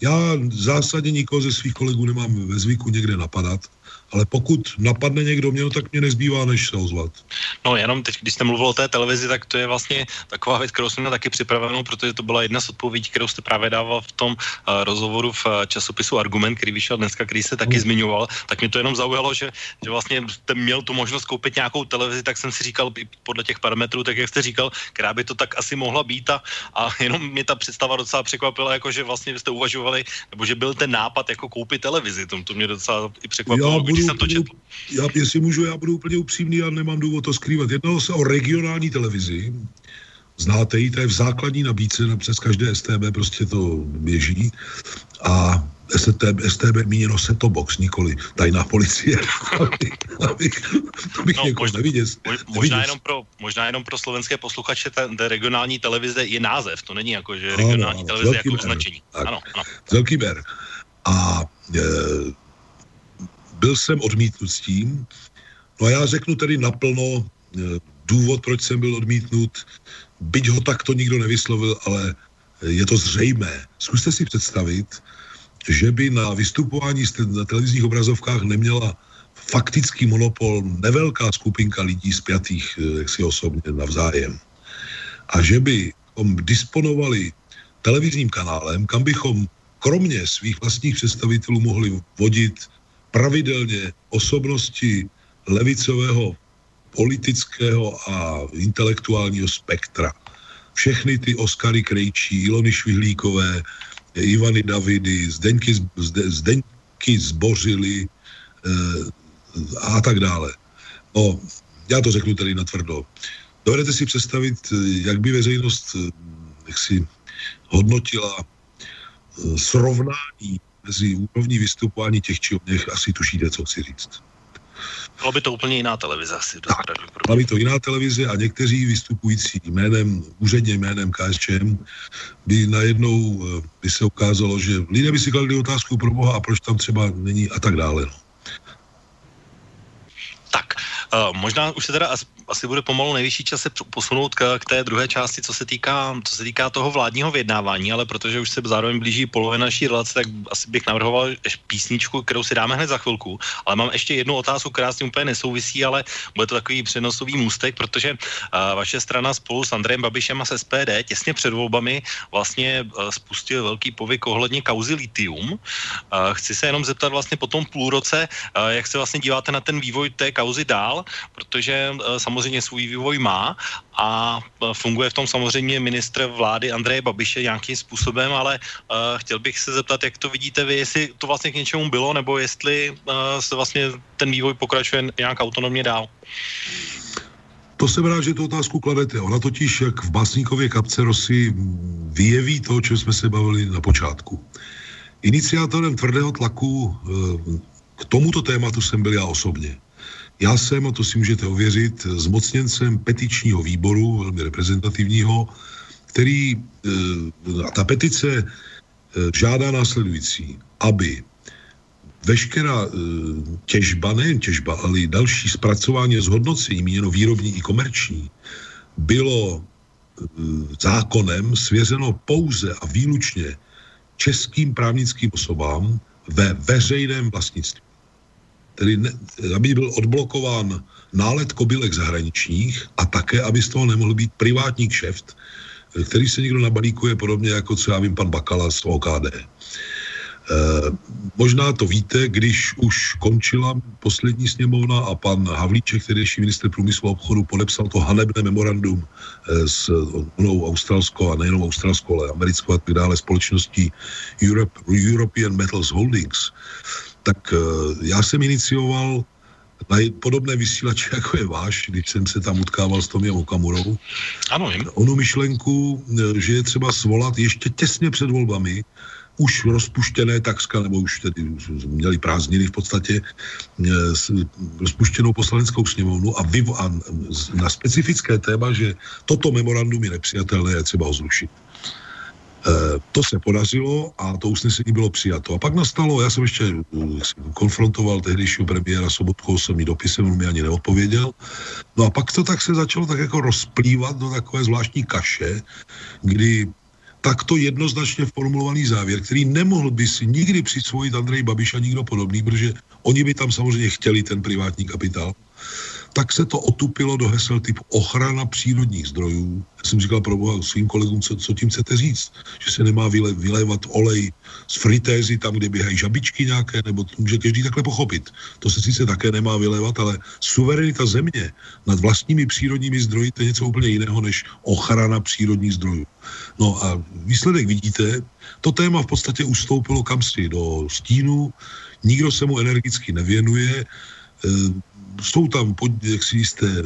Já zásadně nikoho ze svých kolegů nemám ve zvyku někde napadat, ale pokud napadne někdo mě, no, tak mě nezbývá, než se ozvat. No jenom teď, když jste mluvil o té televizi, tak to je vlastně taková věc, kterou jsem měl taky připravenou, protože to byla jedna z odpovědí, kterou jste právě dával v tom rozhovoru v časopisu Argument, který vyšel dneska, který se taky zmiňoval, tak mě to jenom zaujalo, že vlastně jste měl tu možnost koupit nějakou televizi, tak jsem si říkal podle těch parametrů, tak jak jste říkal, která by to tak asi mohla být a jenom mě ta představa docela překvapila, jako že vlastně jste uvažovali, nebo že byl ten nápad jako koupit televizi, to mě docela i překvapilo. Jestli můžu, já budu úplně upřímný a nemám důvod to skrývat. Jednalo se o regionální televizi, znáte ji, to je v základní nabídce, přes každé STB prostě to běží a STB míněno Setobox, nikoli tajná policie. To bych no, možná, neviděl. Možná jenom pro slovenské posluchače ta regionální televize je název, to není jako, že regionální ano, televize jako označení. Ano. Velký ber. A byl jsem odmítnut s tím. No a já řeknu tedy naplno důvod, proč jsem byl odmítnut. Byť ho takto nikdo nevyslovil, ale je to zřejmé. Zkuste si představit, že by na vystupování na televizních obrazovkách neměla faktický monopol nevelká skupinka lidí spjatých jaksi osobně navzájem. A že by disponovali televizním kanálem, kam bychom kromě svých vlastních představitelů mohli vodit pravidelně osobnosti levicového, politického a intelektuálního spektra. Všechny ty Oscary Krejčí, Ilony Švihlíkové, Ivany Davidy, Zdeňky Zbořily a tak dále. No, já to řeknu tady natvrdo. Dovedete si představit, jak by veřejnost jak si hodnotila srovnání mezi úrovní vystupování těch či oněch asi tušíte, co chci říct. Byla by to úplně jiná televize asi. Byla by to jiná televize a někteří vystupující jménem, úředně jménem KSČM by najednou by se ukázalo, že lidé by si kladli otázku pro Boha a proč tam třeba není a tak dále. No. Tak, možná už se teda asi bude pomalu nejvyšší čas se posunout k té druhé části, co se týká toho vládního vyjednávání, ale protože už se zároveň blíží polovina naší relace, tak asi bych navrhoval písničku, kterou si dáme hned za chvilku, ale mám ještě jednu otázku, která s tím úplně nesouvisí, ale bude to takový přenosový můstek, protože vaše strana spolu s Andrejem Babišem a s SPD těsně před volbami vlastně spustil velký povyk ohledně kauzy litium. Chci se jenom zeptat vlastně po tom půlroce, jak se vlastně díváte na ten vývoj té kauzy dál, protože samozřejmě svůj vývoj má a funguje v tom samozřejmě ministr vlády Andreje Babiše nějakým způsobem, ale chtěl bych se zeptat, jak to vidíte vy, jestli to vlastně k něčemu bylo, nebo jestli se vlastně ten vývoj pokračuje nějak autonomně dál. To jsem rád, že tu otázku kladete. Ona totiž, jak v Básníkově kapce Rosy, vyjeví to, o čem jsme se bavili na počátku. Iniciátorem tvrdého tlaku k tomuto tématu jsem byl já osobně. Já jsem, a to si můžete ověřit, zmocněncem petičního výboru, velmi reprezentativního, který, a ta petice žádá následující, aby veškerá těžba, nejen těžba, ale i další zpracování a zhodnocení, míněno výrobní i komerční, bylo zákonem svěřeno pouze a výlučně českým právnickým osobám ve veřejném vlastnictví. Tedy aby byl odblokován nálet kobylek zahraničních a také, aby z toho nemohl být privátní kšeft, který se někdo nabalíkuje podobně jako, co já vím, pan Bakala z OKD. Možná to víte, když už končila poslední sněmovna a pan Havlíček, tehdejší ministr průmyslu a obchodu, podepsal to hanebné memorandum s onou australskou a nejenom australskou, ale americkou a tak dále společností European Metals Holdings, tak já jsem inicioval na podobné vysílače, jako je váš, když jsem se tam utkával s Tomiem Okamurou. Ano, jim. Onu myšlenku, že je třeba svolat ještě těsně před volbami, už rozpuštěné takska, nebo už tedy měli prázdniny v podstatě, rozpuštěnou poslaneckou sněmovnu a na specifické téma, že toto memorandum je nepřijatelné, je třeba ho zrušit. To se podařilo a to usnesení bylo přijato. A pak nastalo, já jsem ještě konfrontoval tehdejšího premiéra Sobotku osobním dopisem, on mi ani neodpověděl. No a pak to tak se začalo tak jako rozplývat do takové zvláštní kaše, kdy takto jednoznačně formulovaný závěr, který nemohl by si nikdy přisvojit Andrej Babiš a nikdo podobný, protože oni by tam samozřejmě chtěli ten privátní kapitál, tak se to otupilo do hesel typu ochrana přírodních zdrojů. Já jsem říkal pro Boha svým kolegům, co tím chcete říct? Že se nemá vylévat olej z fritézy tam, kde běhají žabičky nějaké, nebo to může každý takhle pochopit. To se sice také nemá vylévat, ale suverenita země nad vlastními přírodními zdroji, to je něco úplně jiného než ochrana přírodních zdrojů. No a výsledek vidíte, to téma v podstatě ustoupilo kamsi do stínu, nikdo se mu energicky nevěnuje, jsou tam, jak si jisté,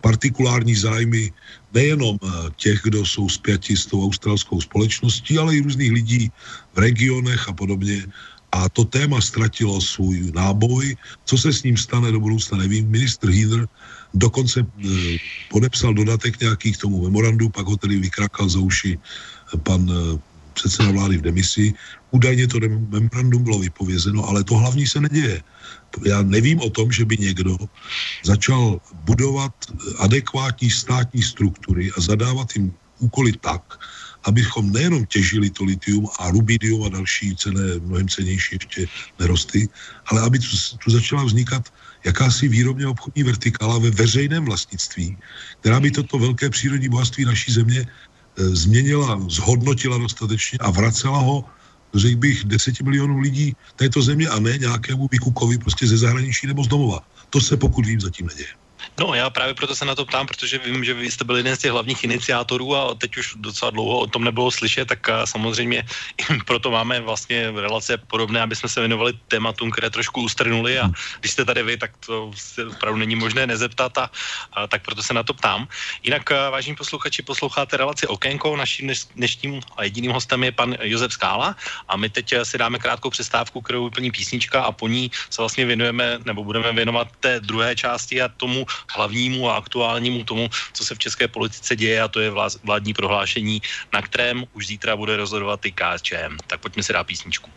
partikulární zájmy nejenom těch, kdo jsou spjati s tou australskou společností, ale i různých lidí v regionech a podobně. A to téma ztratilo svůj náboj. Co se s ním stane do budoucna, nevím. Ministr Hýnr dokonce podepsal dodatek nějaký k tomu memorandu, pak ho tedy vykrakal za uši pan předseda vlády v demisi. Údajně to memorandum bylo vypovězeno, ale to hlavní se neděje. Já nevím o tom, že by někdo začal budovat adekvátní státní struktury a zadávat jim úkoly tak, abychom nejenom těžili to litium a rubidium a další cenné, mnohem cennější ještě nerosty, ale aby tu začala vznikat jakási výrobně obchodní vertikála ve veřejném vlastnictví, která by toto velké přírodní bohatství naší země změnila, zhodnotila dostatečně a vracela ho, řekl bych, 10 milionů lidí této země a ne nějakému vykukovi prostě ze zahraničí nebo z domova. To se, pokud vím, zatím neděje. No, já právě proto se na to ptám, protože vím, že vy jste byl jeden z těch hlavních iniciátorů a teď už docela dlouho o tom nebylo slyšet, tak samozřejmě proto máme vlastně relace podobné, aby jsme se věnovali tématům, které trošku ustrnuli, a když jste tady vy, tak to se opravdu není možné nezeptat, a tak proto se na to ptám. Jinak, vážení posluchači, posloucháte relaci Okénko, naším dnešním a jediným hostem je pan Josef Skála a my teď si dáme krátkou přestávku, kterou vyplní písnička, a po ní se vlastně věnujeme nebo budeme věnovat té druhé části a tomu hlavnímu a aktuálnímu, tomu, co se v české politice děje, a to je vládní prohlášení, na kterém už zítra bude rozhodovat i KSČM. Tak pojďme si dát písničku.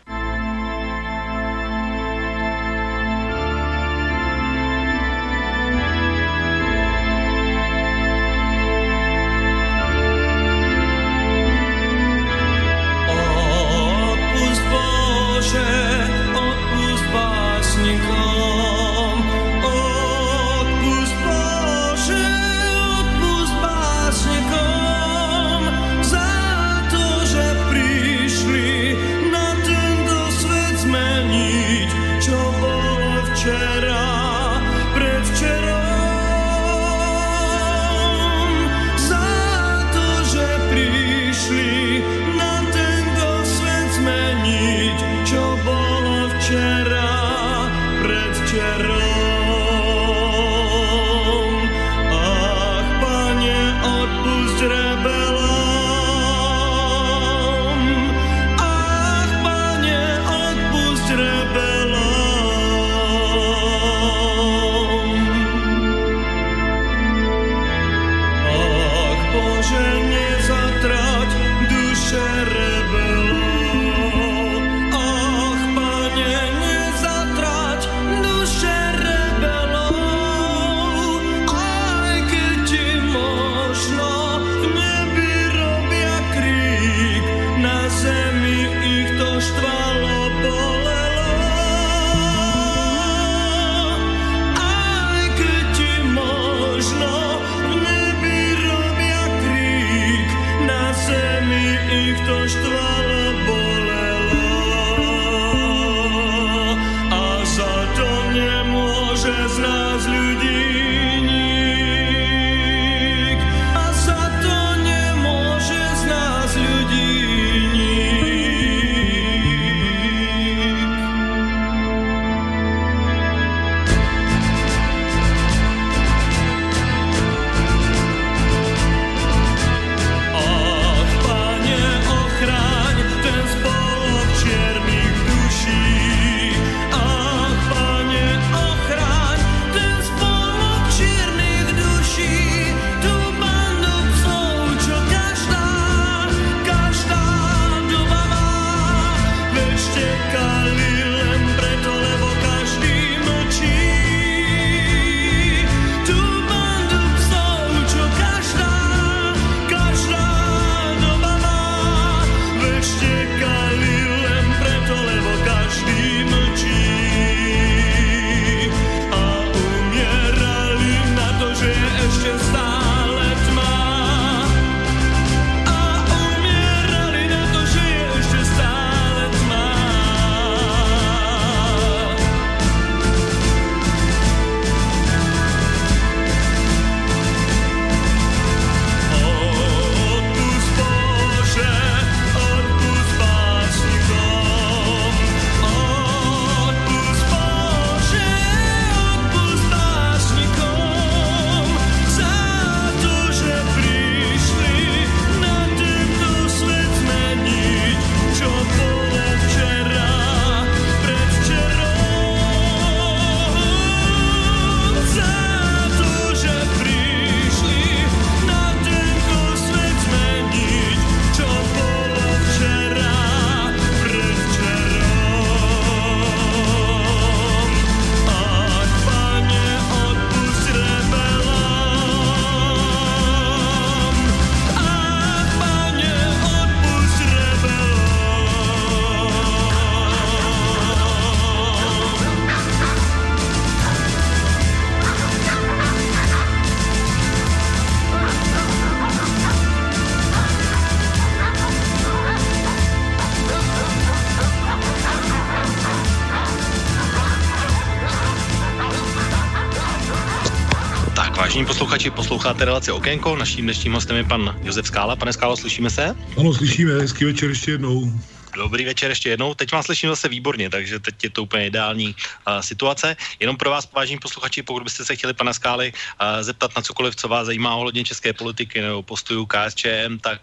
Vážení posluchači, posloucháte relaci Okénko. Naším dnešním hostem je pan Josef Skála. Pane Skálo, slyšíme se? Ano, slyšíme. Hezký večer ještě jednou. Dobrý večer ještě jednou. Teď vás slyším zase výborně, takže teď je to úplně ideální situace. Jenom pro vás, vážení posluchači, pokud byste se chtěli pana Skály zeptat na cokoliv, co vás zajímá ohledně české politiky nebo postoju KSČM, tak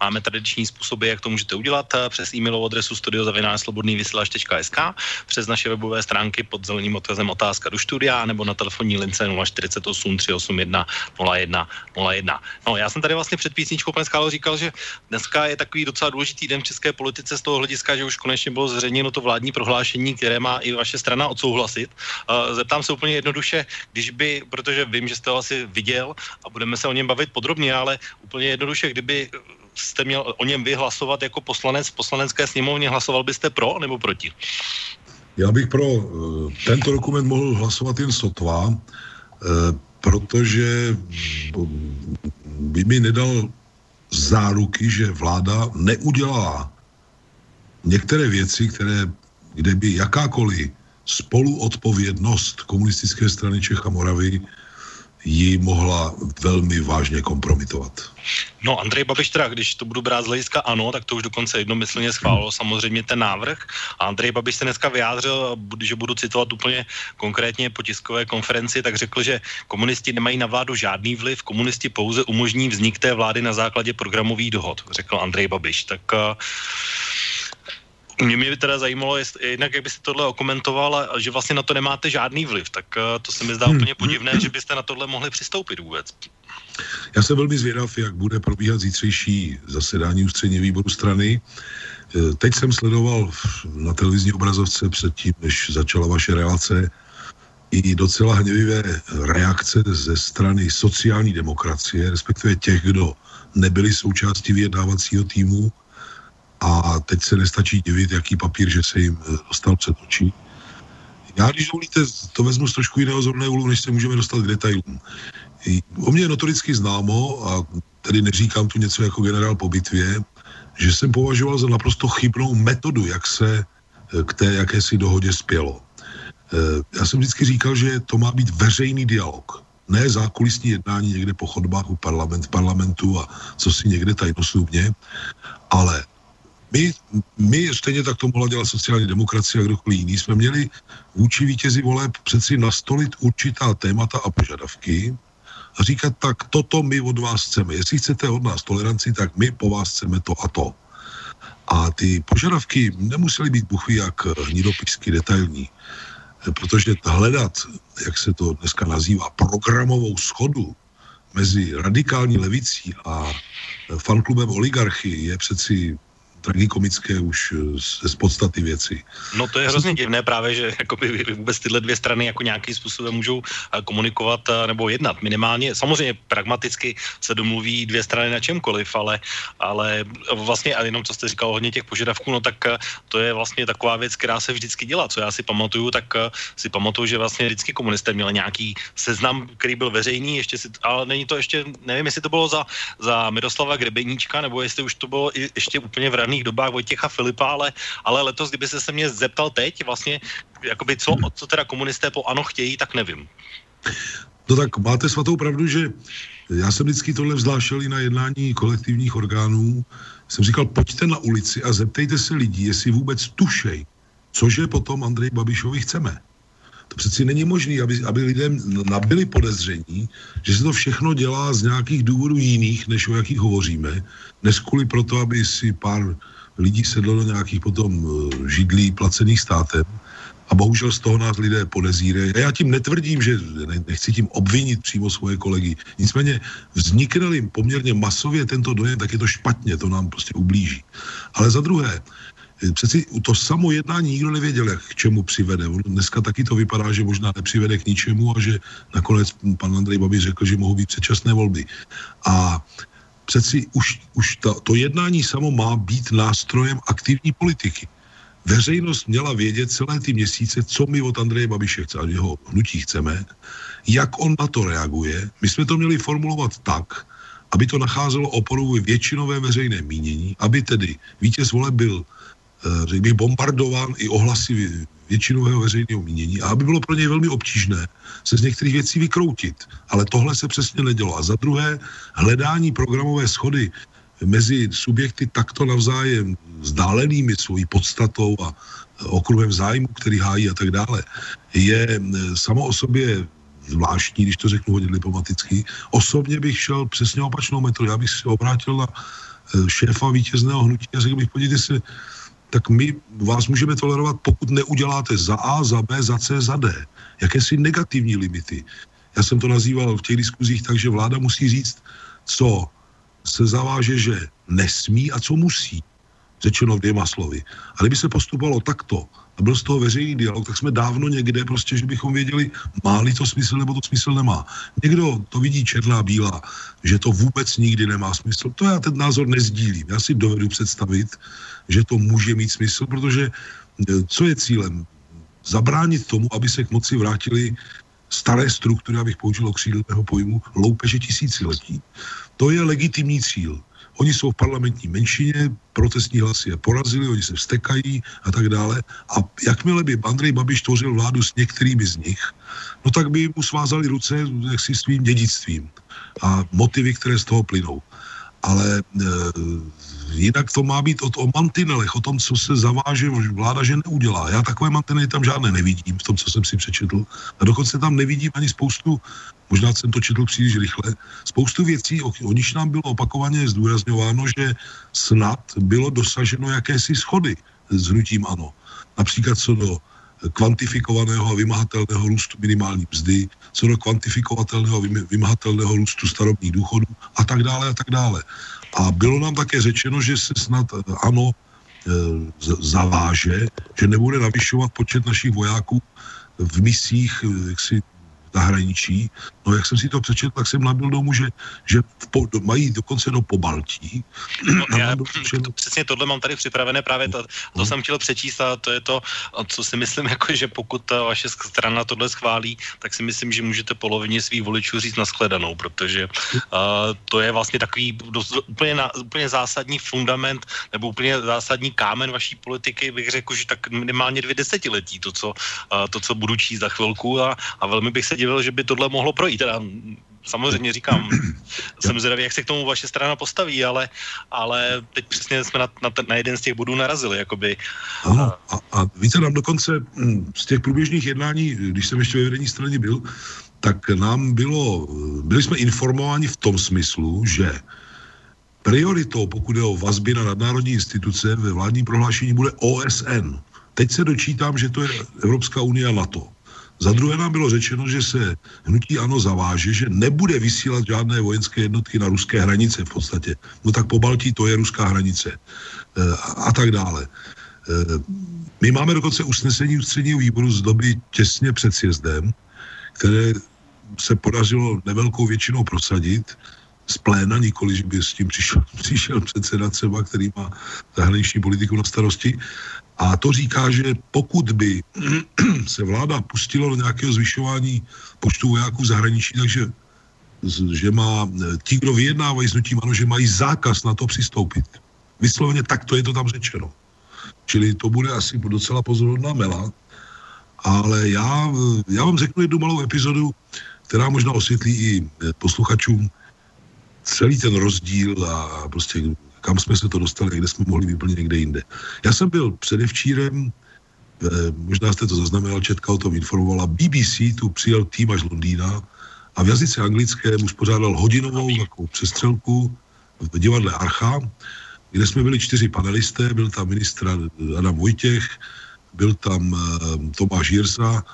máme tradiční způsoby, jak to můžete udělat přes e-mailovou adresu studio@svobodnyvysielac.sk, přes naše webové stránky pod zeleným odkazem otázka do studia nebo na telefonní lince 048 381 0101. No, já jsem tady vlastně před písničkou, pan Skálo, říkal, že dneska je takový docela důležitý den v české politice. Z toho hlediska, že už konečně bylo zveřejněno to vládní prohlášení, které má i vaše strana odsouhlasit. Zeptám se úplně jednoduše, protože vím, že jste ho asi viděl a budeme se o něm bavit podrobně, ale úplně jednoduše, kdyby jste měl o něm vyhlasovat jako poslanec v poslanecké sněmovně, hlasoval byste pro nebo proti? Já bych pro tento dokument mohl hlasovat jen sotva, protože by mi nedal záruky, že vláda neudělala některé věci, kde by jakákoliv spoluodpovědnost Komunistické strany Čech a Moravy ji mohla velmi vážně kompromitovat. No, Andrej Babiš teda, když to budu brát z hlediska ANO, tak to už dokonce jednomyslně schválilo samozřejmě ten návrh. A Andrej Babiš se dneska vyjádřil, že budu citovat úplně konkrétně po tiskové konferenci, tak řekl, že komunisti nemají na vládu žádný vliv, komunisti pouze umožní vznik té vlády na základě programových dohod, řekl Andrej Babiš. Tak mě by teda zajímalo, jednak jak byste tohle okomentoval, že vlastně na to nemáte žádný vliv, tak to se mi zdá úplně podivné, že byste na tohle mohli přistoupit vůbec. Já jsem velmi zvědav, jak bude probíhat zítřejší zasedání ústředního výboru strany. Teď jsem sledoval na televizní obrazovce předtím, než začala vaše relace, i docela hněvivé reakce ze strany sociální demokracie, respektive těch, kdo nebyli součástí vyjednávacího týmu, a teď se nestačí divit, jaký papír, že se jim dostal před očí. Já, když dovolíte, to vezmu z trošku jiného zorného úhlu, než se můžeme dostat k detailům. O mě je notoricky známo, a tedy neříkám tu něco jako generál po bitvě, že jsem považoval za naprosto chybnou metodu, jak se k té jakési dohodě spělo. Já jsem vždycky říkal, že to má být veřejný dialog, ne zákulisní jednání někde po chodbách u parlamentu a co si někde tajnostupně, ale my stejně tak to mohla dělat sociální demokracie a kdokoliv jiný, jsme měli vůči vítězi voleb přeci nastolit určitá témata a požadavky a říkat tak, toto my od vás chceme. Jestli chcete od nás toleranci, tak my po vás chceme to a to. A ty požadavky nemusely být buchví jak hnidopisky detailní, protože hledat, jak se to dneska nazývá, programovou schodu mezi radikální levicí a fanklubem oligarchy je přeci tragikomické už z podstaty věci. No to je hrozně divné právě, že vůbec tyhle dvě strany jako nějakým způsobem můžou komunikovat nebo jednat minimálně. Samozřejmě pragmaticky se domluví dvě strany na čemkoliv, ale vlastně a jenom co jste říkal hodně těch požadavků, no tak to je vlastně taková věc, která se vždycky dělá. Co já si pamatuju, tak si pamatuju, že vlastně vždycky komunisté měli nějaký seznam, který byl veřejný, ale není to ještě, nevím, jestli to bylo za Miroslava Grebeníčka, nebo jestli už to bylo ještě úplně v raných dobách Vojtěcha Filipa, ale letos, kdyby se mě zeptal teď, vlastně, jakoby co teda komunisté po ANO chtějí, tak nevím. No tak máte svatou pravdu, že já jsem vždycky tohle vznášel i na jednání kolektivních orgánů. Jsem říkal, pojďte na ulici a zeptejte se lidí, jestli vůbec tušej, cože potom Andrej Babišovi chceme. To přeci není možné, aby lidem nabili podezření, že se to všechno dělá z nějakých důvodů jiných, než o jakých hovoříme, než kvůli proto, aby si pár lidí sedlo do nějakých potom židlí placených státem a bohužel z toho nás lidé podezírají. Já tím netvrdím, že nechci tím obvinit přímo svoje kolegy. Nicméně vzniknul jim poměrně masově tento dojem, tak je to špatně, to nám prostě ublíží. Ale za druhé, přeci to samo jednání nikdo nevěděl, jak k čemu přivede. Dneska taky to vypadá, že možná nepřivede k ničemu a že nakonec pan Andrej Babiš řekl, že mohou být předčasné volby. A přeci už to jednání samo má být nástrojem aktivní politiky. Veřejnost měla vědět celé ty měsíce, co my od Andreje Babiše chceme, jeho hnutí chceme, jak on na to reaguje. My jsme to měli formulovat tak, aby to nacházelo oporu většinové veřejné mínění, aby tedy vítěz voleb byl řekl bych, bombardován i ohlasy většinového veřejného mínění a aby bylo pro něj velmi obtížné se z některých věcí vykroutit. Ale tohle se přesně nedělo. A za druhé, hledání programové shody mezi subjekty takto navzájem vzdálenými svojí podstatou a okruhem zájmu, který hájí a tak dále, je samo o sobě zvláštní, když to řeknu hodně diplomaticky. Osobně bych šel přesně opačnou metodou. Já bych se obrátil na šéfa vítězného hnutí a řekl bych, podívejte se, tak my vás můžeme tolerovat, pokud neuděláte za A, za B, za C, za D. Jakési negativní limity. Já jsem to nazýval v těch diskuzích tak, že vláda musí říct, co se zaváže, že nesmí a co musí. Řečeno dvěma slovy. A kdyby se postupovalo takto a byl z toho veřejný dialog, tak jsme dávno někde prostě, že bychom věděli, má-li to smysl nebo to smysl nemá. Někdo to vidí černá bílá, že to vůbec nikdy nemá smysl. To já ten názor nezdílím. Já si dovedu představit, že to může mít smysl, protože co je cílem? Zabránit tomu, aby se k moci vrátili staré struktury, abych použil okřídleného pojmu, loupeže tisíciletí. To je legitimní cíl. Oni jsou v parlamentní menšině, protestní hlasy je porazili, oni se vstekají a tak dále. A jakmile by Andrej Babiš tvořil vládu s některými z nich, no tak by mu svázali ruce jaksi svým dědictvím a motivy, které z toho plynou. Ale jinak to má být o mantinelech, o tom, co se zaváže vláda, že neudělá. Já takové mantinely tam žádné nevidím v tom, co jsem si přečetl. A dokonce tam nevidím ani spoustu, možná jsem to četl příliš rychle, spoustu věcí, o níž nám bylo opakovaně zdůrazňováno, že snad bylo dosaženo jakési shody s hnutím ANO. Například co do kvantifikovaného a vymahatelného růstu minimální mzdy, co do kvantifikovatelného a vymahatelného růstu starobních důchodů a tak dále a tak dále. A bylo nám také řečeno, že se snad ANO zaváže, že nebude navyšovat počet našich vojáků v misích jaksi zahraničí. No jak jsem si to přečetl, tak jsem nabil domů, že mají dokonce do Pobaltí. Přesně tohle mám tady připravené právě, to jsem chtěl přečíst a to je to, co si myslím, jako, že pokud vaše strana tohle schválí, tak si myslím, že můžete polovině svých voličů říct nashledanou, protože to je vlastně takový úplně zásadní fundament nebo úplně zásadní kámen vaší politiky, bych řekl, že tak minimálně 2 desetiletí, to, co budu číst za chvilku a velmi bych se že by tohle mohlo projít. Teda samozřejmě říkám, jsem zvědavý, jak se k tomu vaše strana postaví, ale teď přesně jsme na jeden z těch bodů narazili. Jakoby. Ano, a víte, nám dokonce z těch průběžných jednání, když jsem ještě ve vedení strany byl, tak byli jsme informováni v tom smyslu, že prioritou, pokud je o vazby na nadnárodní instituce, ve vládním prohlášení bude OSN. Teď se dočítám, že to je Evropská unie a NATO. Za druhé nám bylo řečeno, že se hnutí ANO zaváže, že nebude vysílat žádné vojenské jednotky na ruské hranice v podstatě. No tak Pobaltí to je ruská hranice a tak dále. My máme dokonce usnesení ústředního výboru z doby těsně před sjezdem, které se podařilo nevelkou většinou prosadit, z pléna, nikoli, že by s tím přišel předseda třeba, který má zahraniční politiku na starosti. A to říká, že pokud by se vláda pustila do nějakého zvyšování počtu vojáků v zahraničí, takže že má ti, kdo vyjednávají s hnutím ANO, že mají zákaz na to přistoupit. Vysloveně takto je to tam řečeno. Čili to bude asi docela pozorodná mela. Ale já vám řeknu jednu malou epizodu, která možná osvětlí i posluchačům celý ten rozdíl a prostě kam jsme se to dostali, kde jsme mohli vyplnit někde jinde. Já jsem byl předevčírem, možná jste to zaznamenal, Četka o tom informovala, BBC tu přijel tým až Londýna a v jazyce anglickém uspořádal hodinovou takovou přestřelku v divadle Archa, kde jsme byli 4 panelisté, byl tam ministr Adam Vojtěch, byl tam Tomáš Jirsa,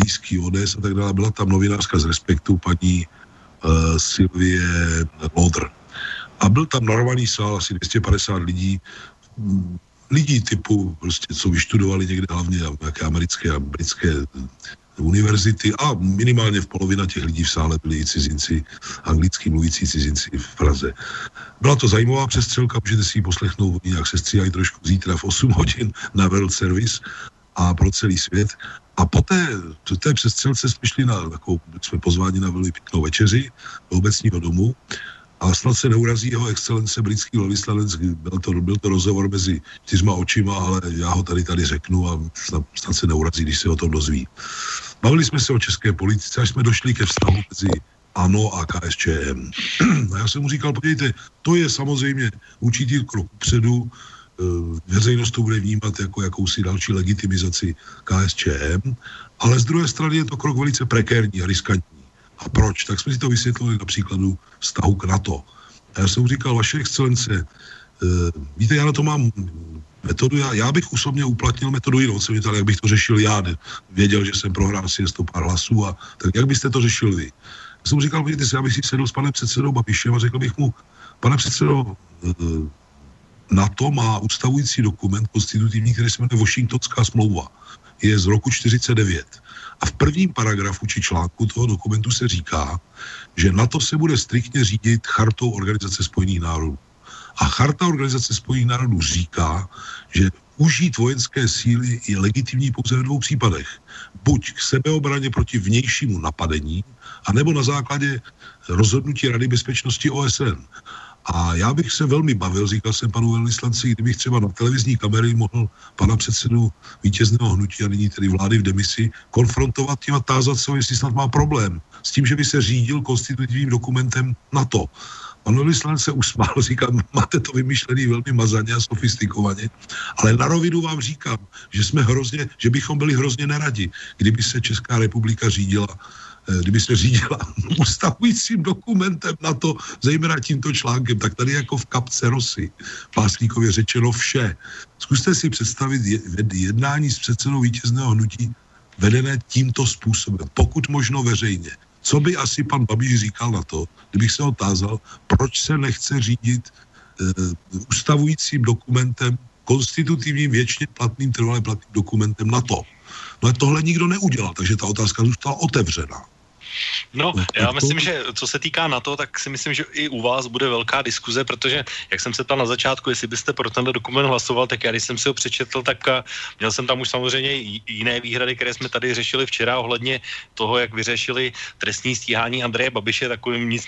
blízký ODS a tak dále, byla tam novinářka z Respektu paní Silvie Lodr. A byl tam narvaný sál, asi 250 lidí typu, prostě, co vyštudovali někde hlavně nějaké americké a britské univerzity a minimálně v polovina těch lidí v sále byli i cizinci, anglicky mluvící cizinci v Praze. Byla to zajímavá přestřelka, můžete si ji poslechnout, oni nějak se stříhají trošku zítra v 8 hodin na World Service a pro celý svět. A poté, po té přestřelce jsme pozváni na velmi pěknou večeři do obecního domu. A snad se neurazí jeho excelence britský velvyslanec, byl to rozhovor mezi čtyřma očima, ale já ho tady řeknu a snad se neurazí, když se o tom dozví. Bavili jsme se o české politice, až jsme došli ke vztahu mezi ANO a KSČM. A já jsem mu říkal, podívejte, to je samozřejmě určitý krok předu, veřejnost to bude vnímat jako jakousi další legitimizaci KSČM, ale z druhé strany je to krok velice prekérní a riskantní. A proč? Tak jsme si to vysvětlili na příkladu vztahu k NATO. A já jsem říkal, vaše excelence, víte, já na to mám metodu, já bych osobně uplatnil metodu jinou, jsem říkal, jak bych to řešil já, věděl, že jsem prohrál si 100 pár hlasů, a tak jak byste to řešil vy? Já jsem říkal, vidíte si, já bych si sedl s panem předsedou Babišem a řekl bych mu, pane předsedo, NATO má ustavující dokument konstitutivní, který se jmenuje Washingtonská smlouva. Je z roku 1949. A v prvním paragrafu či článku toho dokumentu se říká, že NATO se bude striktně řídit chartou Organizace spojených národů. A charta Organizace spojených národů říká, že užít vojenské síly je legitimní pouze ve dvou případech. Buď k sebeobraně proti vnějšímu napadení, anebo na základě rozhodnutí Rady bezpečnosti OSN. A já bych se velmi bavil, říkal jsem panu velvyslanci, kdybych třeba na televizní kamery mohl pana předsedu vítězného hnutí a nyní tedy vlády v demisi konfrontovat tím a tázat se, jestli snad má problém s tím, že by se řídil konstitutivním dokumentem NATO. Pan velvyslanec se usmál, říkám, máte to vymyšlený velmi mazaně a sofistikovaně, ale na rovinu vám říkám, že že bychom byli hrozně neradi, kdyby se Česká republika řídila ustavujícím dokumentem na to, zejména tímto článkem, tak tady jako v kapce rosy Pásníkově řečeno vše. Zkuste si představit jednání s předsedou vítězného hnutí vedené tímto způsobem, pokud možno veřejně. Co by asi pan Babiš říkal na to, kdybych se ho tázal, proč se nechce řídit ustavujícím dokumentem, konstitutivním, věčně platným, trvale platným dokumentem na to. No tohle nikdo neudělal, takže ta otázka zůstala otevřená. No, já myslím, že co se týká NATO, tak si myslím, že i u vás bude velká diskuze, protože, jak jsem se ptal na začátku, jestli byste pro tenhle dokument hlasoval, tak já, když jsem si ho přečetl, tak měl jsem tam už samozřejmě jiné výhrady, které jsme tady řešili včera ohledně toho, jak vyřešili trestní stíhání Andreje Babiše takovým nic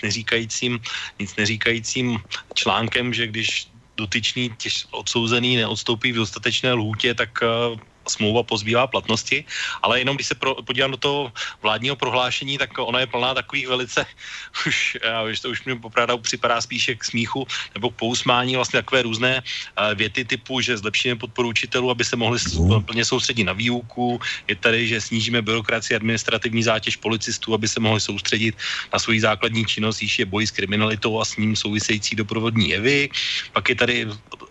neříkajícím článkem, že když dotyčný odsouzený neodstoupí v dostatečné lhůtě, tak smlouva pozbývá platnosti, ale jenom když se podívám do toho vládního prohlášení, tak ona je plná takových velice, už mi popravdu připadá spíše k smíchu nebo k pousmání, vlastně takové různé věty typu, že zlepšíme podporu učitelů, aby se mohli plně soustředit na výuku, je tady, že snížíme byrokracii, administrativní zátěž policistů, aby se mohli soustředit na svou základní činnost, již je boj s kriminalitou a s ním související doprovodní jevy. Pak je tady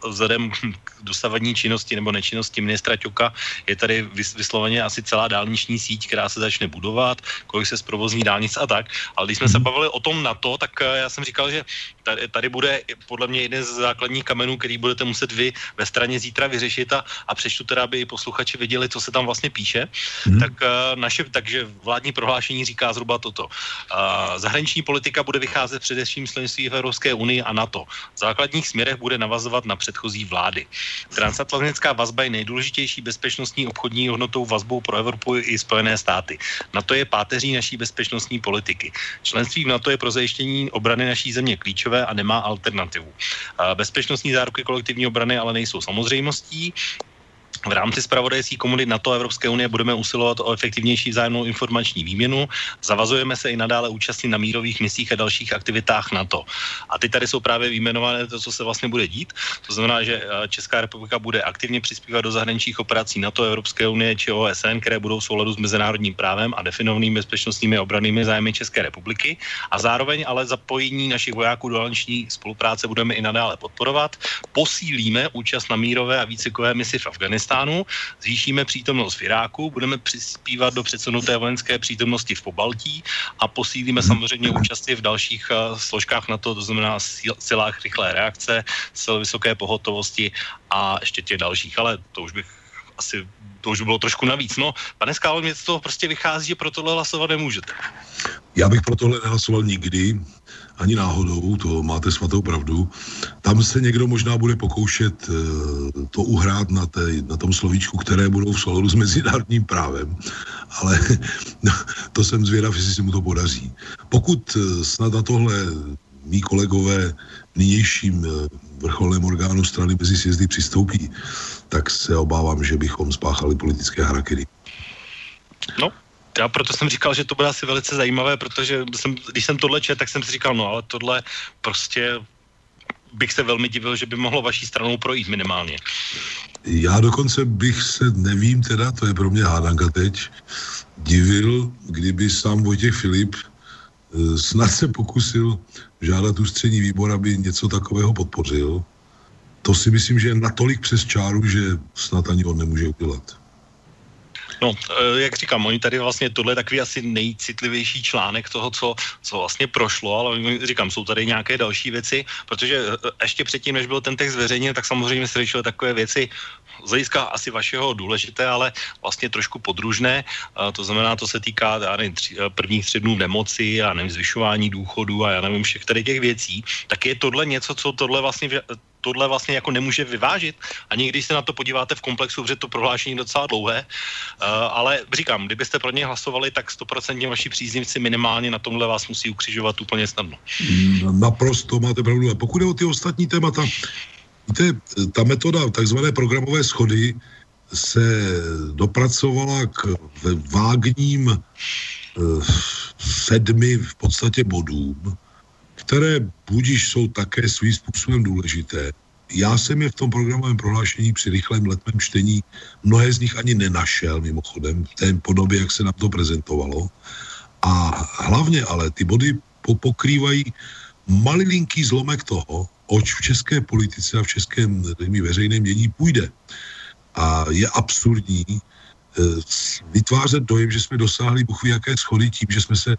vzhledem k dosavadní činnosti nebo nečinnosti ministra Ťoka je tady vysloveně asi celá dálniční síť, která se začne budovat, kolik se zprovozní dálnic a tak. Ale když jsme se bavili o tom NATO, tak já jsem říkal, že tady bude podle mě jeden z základních kamenů, který budete muset vy ve straně zítra vyřešit a přečtu teda, aby i posluchači věděli, co se tam vlastně píše. Takže vládní prohlášení říká zhruba toto. Zahraniční politika bude vycházet především z členství v Evropské unii a NATO. V základních směrech bude navazovat na předchozí vlády. Transatlantická vazba je nejdůležitější bezpečnostní obchodní hodnotou vazbou pro Evropu i Spojené státy. NATO je páteří naší bezpečnostní politiky. Členství v NATO je pro zajištění obrany naší země klíčové a nemá alternativu. Bezpečnostní záruky kolektivní obrany ale nejsou samozřejmostí. V rámci zpravodajských komunit NATO a Evropské unie budeme usilovat o efektivnější vzájemnou informační výměnu. Zavazujeme se i nadále účastnit na mírových misích a dalších aktivitách NATO. A teď tady jsou právě vyjmenované to, co se vlastně bude dít. To znamená, že Česká republika bude aktivně přispívat do zahraničních operací NATO, Evropské unie či OSN, které budou v souladu s mezinárodním právem a definovanými bezpečnostními a obrannými zájmy České republiky. A zároveň ale zapojení našich vojáků do zahraniční spolupráce budeme i nadále podporovat. Posílíme účast na mírové a výcvikové misi v Afghánistánu. Zvýšíme přítomnost v Iráku, budeme přispívat do předsunuté vojenské přítomnosti v Pobaltí a posílíme samozřejmě účasti v dalších složkách NATO, to znamená silách rychlé reakce, sil vysoké pohotovosti a ještě těch dalších, ale to už bylo trošku navíc. No, pane Skálo, mě z toho prostě vychází, že pro tohle hlasovat nemůžete. Já bych pro tohle nehlasoval nikdy, ani náhodou, to máte svatou pravdu. Tam se někdo možná bude pokoušet to uhrát na tom slovíčku, které budou v souladu s mezinárodním právem, ale to jsem zvědav, jestli se mu to podaří. Pokud snad na tohle mí kolegové v nynějším vrcholném orgánu strany mezi sjezdy přistoupí, tak se obávám, že bychom spáchali politické harakiri. No, já proto jsem říkal, že to bude asi velice zajímavé, protože když jsem tohle četl, tak jsem si říkal, no ale tohle prostě bych se velmi divil, že by mohlo vaší stranou projít minimálně. Já dokonce bych se, nevím teda, to je pro mě hádanka teď, divil, kdyby sám Vojtěch Filip snad se pokusil žádat ústřední výbor, aby něco takového podpořil. To si myslím, že je natolik přes čáru, že snad ani on nemůže udělat. No, jak říkám, oni tady vlastně tohle je takový asi nejcitlivější článek toho, co vlastně prošlo, ale říkám, jsou tady nějaké další věci, protože ještě předtím, než byl ten text zveřejněn, tak samozřejmě se řešily takové věci z hlediska asi vašeho důležité, ale vlastně trošku podružné. To znamená, to se týká prvních 3 dnů v nemoci a nevím, zvyšování důchodu a já nevím všech tady těch věcí. Tak je tohle něco, co tohle vlastně jako nemůže vyvážit, ani když se na to podíváte v komplexu, protože to prohlášení docela dlouhé, ale říkám, kdybyste pro ně hlasovali, tak 100% vaši příznivci minimálně na tomhle vás musí ukřižovat úplně snadno. Naprosto máte pravdu. A pokud je o ty ostatní témata, víte, ta metoda takzvané programové schody se dopracovala k vágním 7 v podstatě bodům, které budiž jsou také svým způsobem důležité. Já jsem je v tom programovém prohlášení při rychlém letmém čtení mnohé z nich ani nenašel, mimochodem, v té podobě, jak se nám to prezentovalo. A hlavně ale ty body pokrývají malilinký zlomek toho, oč v české politice a v českém veřejném dění půjde. A je absurdní vytvářet dojem, že jsme dosáhli buchví jaké schody tím, že jsme se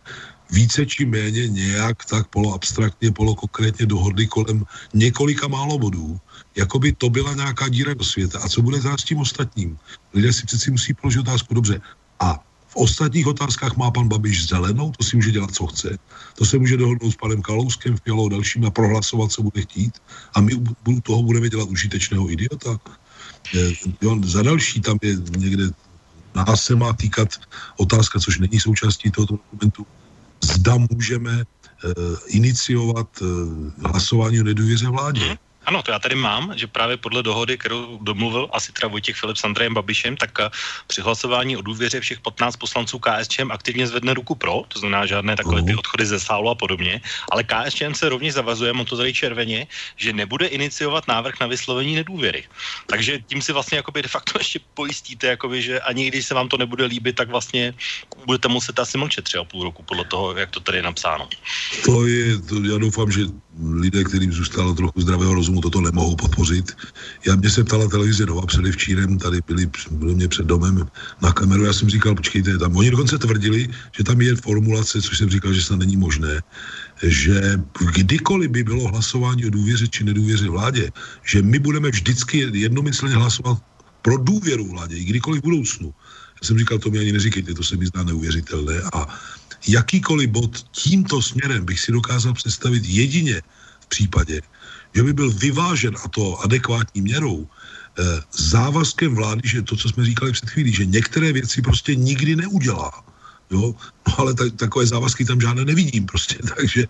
více či méně nějak tak poloabstraktně, polokonkrétně dohodli kolem několika málo bodů, jako by to byla nějaká díra do světa. A co bude s tím ostatním? Lidé si přeci musí položit otázku, dobře. A v ostatních otázkách má pan Babiš zelenou, to si může dělat, co chce. To se může dohodnout s panem Kalouskem, Fialou, dalším a prohlasovat, co bude chtít. A my u toho budeme dělat užitečného idiota. Za další tam je někde, nás se má týkat otázka, což není součástí tohoto dokumentu, zda můžeme iniciovat hlasování o nedůvěře vládě. Ano, to já tady mám, že právě podle dohody, kterou domluvil asi teda Vojtěch Filip s Andrejem Babišem, tak při hlasování o důvěře všech 15 poslanců KSČM aktivně zvedne ruku pro, to znamená žádné takové ty odchody ze sálu a podobně, ale KSČM se rovněž zavazuje, on to tady červeně, že nebude iniciovat návrh na vyslovení nedůvěry. Takže tím si vlastně jakoby de facto ještě pojistíte, jakoby, že ani když se vám to nebude líbit, tak vlastně budete muset asi mlčet 3,5 roku podle toho, jak to tady je napsáno. Já doufám, že lidé, kterým zůstalo trochu zdravého rozumu, toto nemohou podpořit. Mě se ptala televize Nova předevčírem, tady byli před domem na kameru, já jsem říkal, počkejte, tam oni dokonce tvrdili, že tam je formulace, což jsem říkal, že snad není možné, že kdykoliv by bylo hlasování o důvěře či nedůvěře vládě, že my budeme vždycky jednomyslně hlasovat pro důvěru vládě, i kdykoliv v budoucnu. Já jsem říkal, to mi ani neříkejte, to se mi zdá neuvěřitelné a jakýkoliv bod tímto směrem bych si dokázal představit jedině v případě, že by byl vyvážen, a to adekvátní měrou, závazkem vlády, že to, co jsme říkali před chvílí, že některé věci prostě nikdy neudělá. Jo? No ale takové závazky tam žádné nevidím prostě, takže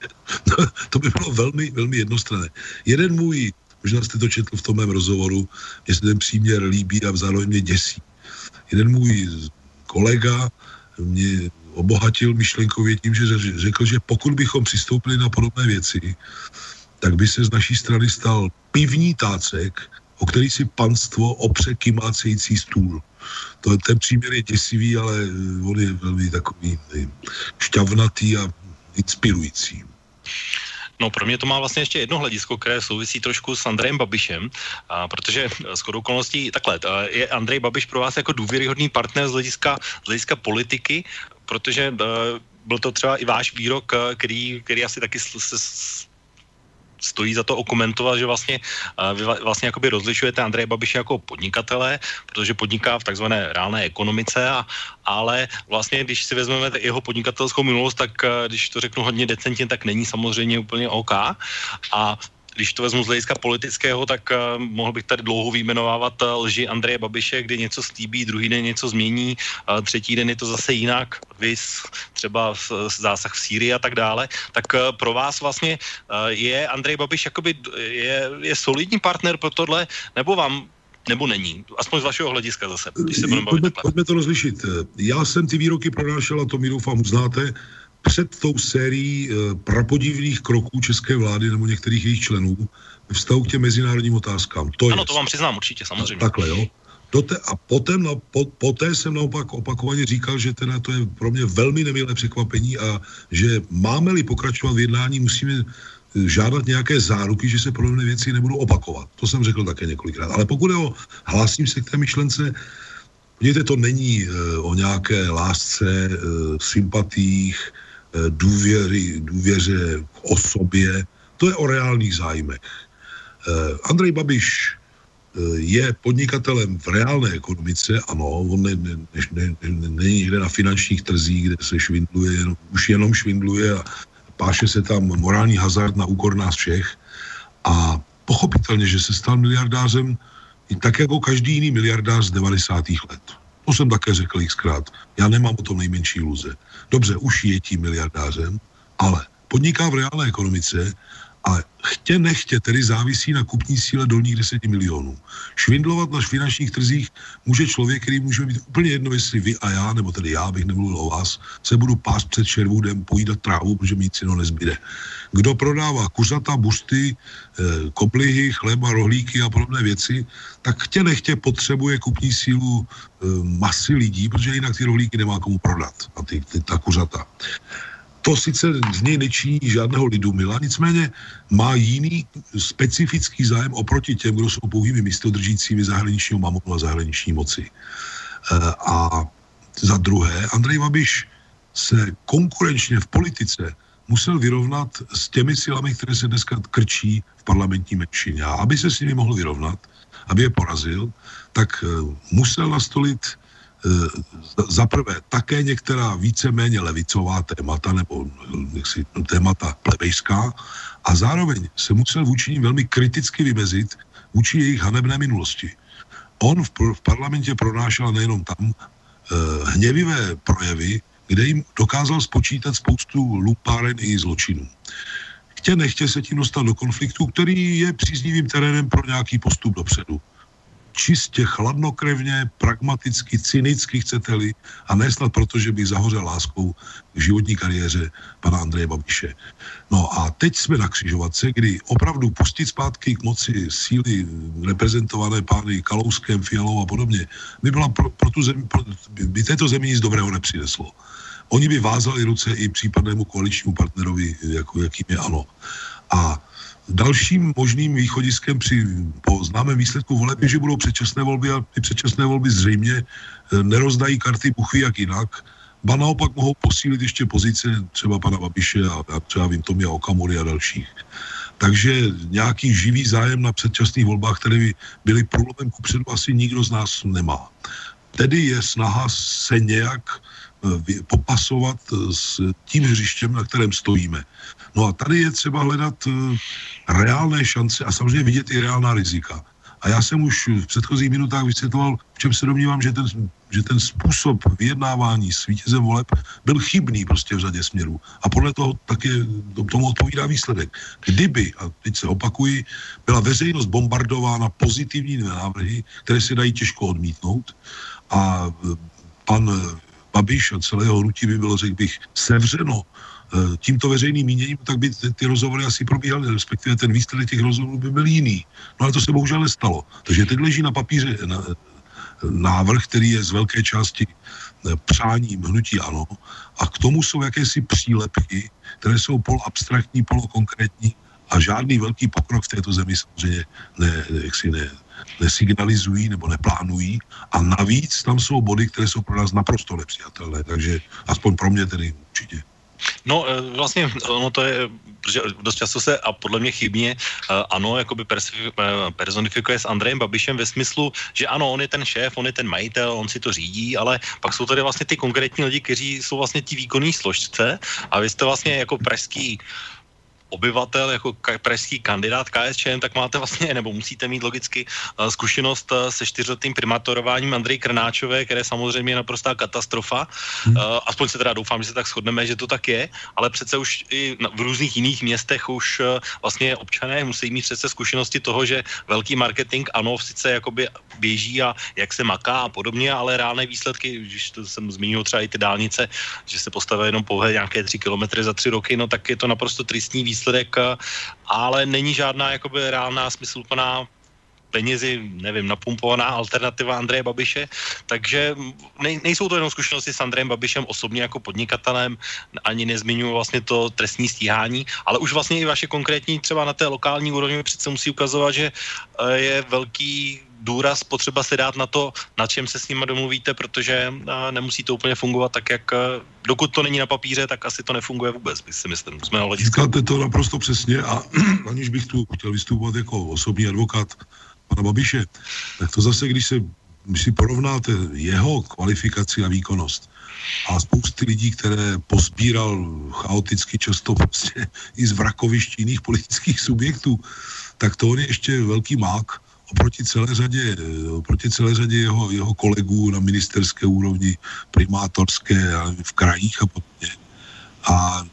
to by bylo velmi, velmi jednostranné. Jeden můj, možná jste to četl v tom mém rozhovoru, mě se ten příměr líbí a zároveň mě děsí. Jeden můj kolega mě obohatil myšlenkově tím, že řekl, že pokud bychom přistoupili na podobné věci, tak by se z naší strany stal pivní tácek, o který si panstvo opře kymácející stůl. Ten příměr je děsivý, ale on je velmi takový šťavnatý a inspirující. No, pro mě to má vlastně ještě jedno hledisko, které souvisí trošku s Andrejem Babišem, protože shodou okolností takhle, je Andrej Babiš pro vás jako důvěryhodný partner z hlediska politiky, protože byl to třeba i váš výrok, který asi taky stojí za to okomentovat, že vlastně jakoby rozlišujete Andreje Babiše jako podnikatele, protože podniká v takzvané reálné ekonomice, ale vlastně, když si vezmeme jeho podnikatelskou minulost, tak když to řeknu hodně decentně, tak není samozřejmě úplně OK. A Když to vezmu z hlediska politického, tak mohl bych tady dlouho vyjmenovávat lži Andreje Babiše, kdy něco slíbí, druhý den něco změní, třetí den je to zase jinak, viz třeba zásah v Sýrii a tak dále. Tak pro vás vlastně je Andrej Babiš jakoby je solidní partner pro tohle, nebo vám nebo není? Aspoň z vašeho hlediska zase, když se budeme bavit takhle. Pojďme to rozlišit. Já jsem ty výroky pronášel, a to mi doufám uznáte, před tou sérií prapodivných kroků české vlády nebo některých jejich členů ve vztahu k těm mezinárodním otázkám. To ano, to vám přiznám určitě, samozřejmě. Takhle, jo. Poté jsem naopak opakovaně říkal, že teda to je pro mě velmi nemilé překvapení a že máme-li pokračovat v jednání, musíme žádat nějaké záruky, že se podobné věci nebudou opakovat. To jsem řekl také několikrát. Ale pokud hlásím se k té myšlence, podívejte, to není o nějaké lásce, sympatích, důvěře k osobě. To je o reálných zájmech. Andrej Babiš je podnikatelem v reálné ekonomice, ano, on není někde na finančních trzích, kde se švindluje, už jenom švindluje a páše se tam morální hazard na úkor nás všech. A pochopitelně, že se stal miliardářem tak jako každý jiný miliardář z 90. let. To jsem také řekl xkrát. Já nemám o tom nejmenší iluze. Dobře, už je tím miliardářem, ale podniká v reálné ekonomice a chtě nechtě tedy závisí na kupní síle dolních 10 milionů. Švindlovat na finančních trzích může člověk, který může být úplně jedno, jestli vy a já, nebo tedy já bych nemluvil o vás, se budu pást před šervůdem, pojídat trávu, protože mi nic jiného nezbyde. Kdo prodává kuřata, buřty, koblihy, chleba, rohlíky a podobné věci, tak chtě nechtě potřebuje kupní sílu masy lidí, protože jinak ty rohlíky nemá komu prodat a ta kuřata. To sice z něj nečiní žádného lidumila, nicméně má jiný specifický zájem oproti těm, kdo jsou pouhými místodržícími zahraničního mamonu a zahraniční moci. A za druhé, Andrej Babiš se konkurenčně v politice musel vyrovnat s těmi silami, které se dneska krčí v parlamentní menšině. A aby se s nimi mohl vyrovnat, aby je porazil, tak musel nastolit zaprvé také některá víceméně levicová témata nebo témata plebejská a zároveň se musel vůči nim velmi kriticky vymezit vůči jejich hanebné minulosti. On v parlamentě pronášel nejenom tam hněvivé projevy, kde jim dokázal spočítat spoustu lupáren i zločinů. Chtě nechtě se tím dostat do konfliktu, který je příznivým terénem pro nějaký postup dopředu. Čistě chladnokrevně, pragmaticky, cynicky chcete-li, a ne snad proto, že bych zahořel láskou k životní kariéře pana Andreje Babiše. No a teď jsme na křižovatce, kdy opravdu pustit zpátky k moci síly reprezentované pány Kalouskem, Fialou a podobně by byla by této zemi nic dobrého nepřineslo. Oni by vázali ruce i případnému koaličnímu partnerovi, jakým je ANO. A dalším možným východiskem po známém výsledku voleb je, že budou předčasné volby a ty předčasné volby zřejmě nerozdají karty buchví jak jinak, ba naopak mohou posílit ještě pozice třeba pana Babiše a třeba vím Tomia Okamury a dalších. Takže nějaký živý zájem na předčasných volbách, které by byly průlomem kupředu, asi nikdo z nás nemá. Tedy je snaha se nějak popasovat s tím hřištěm, na kterém stojíme. No a tady je třeba hledat reálné šance a samozřejmě vidět i reálná rizika. A já jsem už v předchozích minutách vysvětloval, v čem se domnívám, že ten způsob vyjednávání s vítězem voleb byl chybný prostě v řadě směrů. A podle toho také tomu odpovídá výsledek. Kdyby, a teď se opakuji, byla veřejnost bombardována pozitivní návrhy, které se dají těžko odmítnout a pan Babiš a celého hnutí by bylo, řekl bych, sevřeno tímto veřejným míněním, tak by ty rozhovory asi probíhaly, respektive ten výsledek těch rozhovorů by byl jiný. No ale to se bohužel nestalo. Takže teď leží na papíře návrh, který je z velké části přáním hnutí ANO a k tomu jsou jakési přílepky, které jsou poloabstraktní, polokonkrétní a žádný velký pokrok v této zemi samozřejmě nesignalizují nebo neplánují a navíc tam jsou body, které jsou pro nás naprosto nepřijatelné, takže aspoň pro mě tedy určitě. No vlastně ono to je, že dost často se a podle mě chybně ano, jakoby personifikuje s Andrejem Babišem ve smyslu, že ano, on je ten šéf, on je ten majitel, on si to řídí, ale pak jsou tady vlastně ty konkrétní lidi, kteří jsou vlastně ti výkonní složce a vy jste vlastně jako pražský obyvatel jako pražský kandidát KSČM, tak máte vlastně, nebo musíte mít logicky zkušenost se 4letým primatorováním Andreje Krnáčové, které samozřejmě je naprostá katastrofa. Aspoň se teda doufám, že se tak shodneme, že to tak je, ale přece už i v různých jiných městech už vlastně občané musí mít přece zkušenosti toho, že velký marketing, ano, sice jakoby běží a jak se maká a podobně, ale reálné výsledky, když to jsem zmínil třeba i ty dálnice, že se postaví jenom pouhé nějaké 3 kilometry za 3 roky, no tak je to naprosto tristní výsledek, ale není žádná jakoby reálná smysluplná penězi, nevím, napumpovaná alternativa Andreje Babiše, takže nejsou to jenom zkušenosti s Andrejem Babišem osobně jako podnikatelem, ani nezmiňuji vlastně to trestní stíhání, ale už vlastně i vaše konkrétní třeba na té lokální úrovni přece musí ukazovat, že je velký důraz potřeba si dát na to, na čem se s nima domluvíte, protože nemusí to úplně fungovat tak, jak dokud to není na papíře, tak asi to nefunguje vůbec, si myslím, z mého hlediska. Říkáte to naprosto přesně a aniž bych tu chtěl vystupovat jako osobní advokát pana Babiše, tak to zase, když si porovnáte jeho kvalifikaci a výkonnost a spousty lidí, které pozbíral chaoticky často prostě i z vrakovišť jiných politických subjektů, tak to on je ještě velký mák oproti celé řadě jeho kolegů na ministerské úrovni, primátorské a v krajích a podobně. A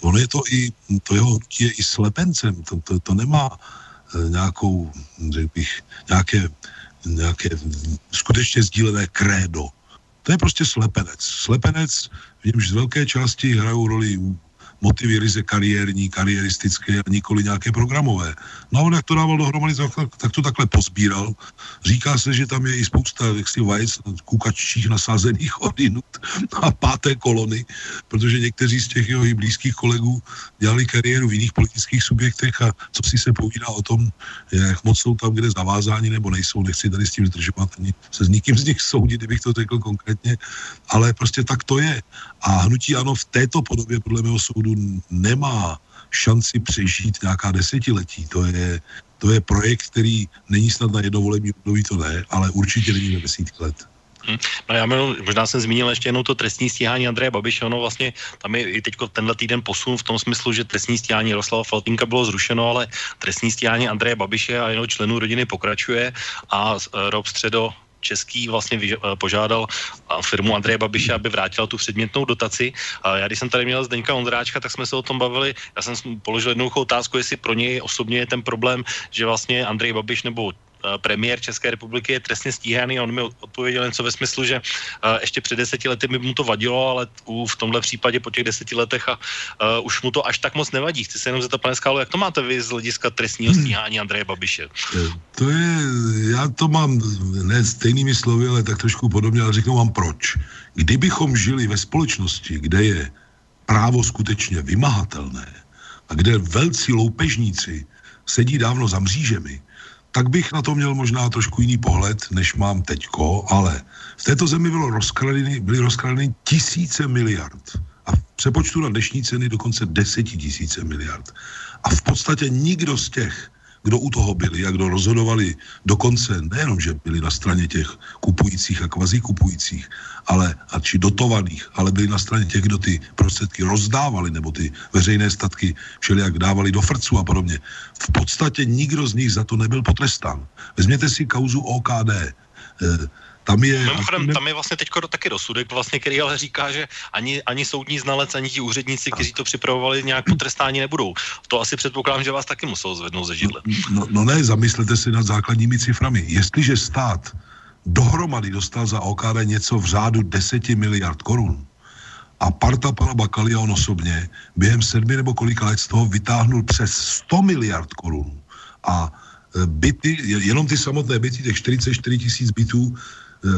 ono je to i, to jeho hnutí je i slepencem, to nemá nějakou, řekl bych, nějaké skutečně sdílené krédo. To je prostě slepenec. Slepenec, v němž z velké části hrajou roli motivy ryze kariérní, kariéristické a nikoli nějaké programové. No a on, jak to dával dohromady, tak to takhle pozbíral. Říká se, že tam je i spousta jaksi vajec kukaččích nasázených odinut a páté kolony, protože někteří z těch jeho i blízkých kolegů dělali kariéru v jiných politických subjektech a co si se povídá o tom, jak moc jsou tam, kde zavázáni nebo nejsou, nechci tady s tím zdržovat, ani se s nikým z nich soudit, kdybych to řekl konkrétně, ale prostě tak to je. A hnutí ANO v této podobě podle mého soudu nemá šanci přežít nějaká desetiletí. To je projekt, který není snad na jednovolební období, to ne, ale určitě není na 10 let. No já možná jsem zmínil ještě jenom to trestní stíhání Andreje Babiše, ono vlastně tam je i teďko tenhle týden posun v tom smyslu, že trestní stíhání Jaroslava Faltýnka bylo zrušeno, ale trestní stíhání Andreje Babiše a jeho členů rodiny pokračuje a Rob Středo Český vlastně požádal firmu Andreje Babiše, aby vrátila tu předmětnou dotaci. Já když jsem tady měl Zdeňka Ondráčka, tak jsme se o tom bavili. Já jsem položil jednoduchou otázku, jestli pro něj osobně je ten problém, že vlastně Andrej Babiš nebo premiér České republiky je trestně stíhaný a on mi odpověděl něco ve smyslu, že ještě před 10 lety by mu to vadilo, ale v tomhle případě po těch 10 letech a už mu to až tak moc nevadí. Chci se jenom zeptat, pane Skálo, jak to máte vy z hlediska trestního stíhání Andreje Babiše? To je, já to mám ne stejnými slovy, ale tak trošku podobně, ale řeknu vám proč. Kdybychom žili ve společnosti, kde je právo skutečně vymahatelné a kde velcí loupežníci sedí dávno za mřížemi, tak bych na to měl možná trošku jiný pohled, než mám teďko, ale v této zemi byly rozkradeny tisíce miliard a v přepočtu na dnešní ceny dokonce 10 000 miliard. A v podstatě nikdo z těch, kdo u toho byli a kdo rozhodovali, dokonce nejenom, že byli na straně těch kupujících a kvazikupujících, ale či dotovaných, ale byli na straně těch, kdo ty prostředky rozdávali nebo ty veřejné statky všelijak dávali do frcu a podobně. V podstatě nikdo z nich za to nebyl potrestán. Vezměte si kauzu OKD. Tam je vlastně teď taky rozsudek, vlastně, který ale říká, že ani soudní znalec, ani ti úředníci, kteří to připravovali, nějak potrestání nebudou. To asi předpokládám, že vás taky muselo zvednout ze židle. No ne, zamyslete si nad základními ciframi. Jestliže stát dohromady dostal za OKD něco v řádu 10 miliard korun a parta pana Bakaly a on osobně během 7 nebo kolika let z toho vytáhnul přes 100 miliard korun a byty, jenom ty samotné byty, těch 44 000 bytů,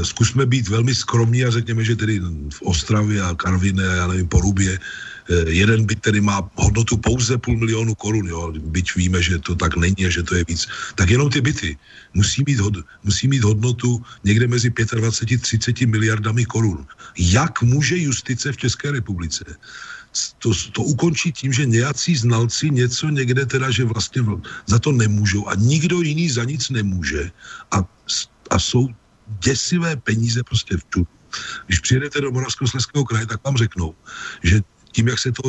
zkusme být velmi skromní a řekněme, že tedy v Ostravě a Karviné, já nevím, Porubě, jeden byt tedy má hodnotu pouze 500 000 korun, jo, byť víme, že to tak není a že to je víc. Tak jenom ty byty musí mít hodnotu někde mezi 25 a 30 miliardami korun. Jak může justice v České republice to ukončí tím, že nějací znalci něco někde teda, že vlastně za to nemůžou a nikdo jiný za nic nemůže a jsou děsivé peníze prostě vču. Když přijedete do Moravskoslezského kraje, tak vám řeknou, že tím, jak se to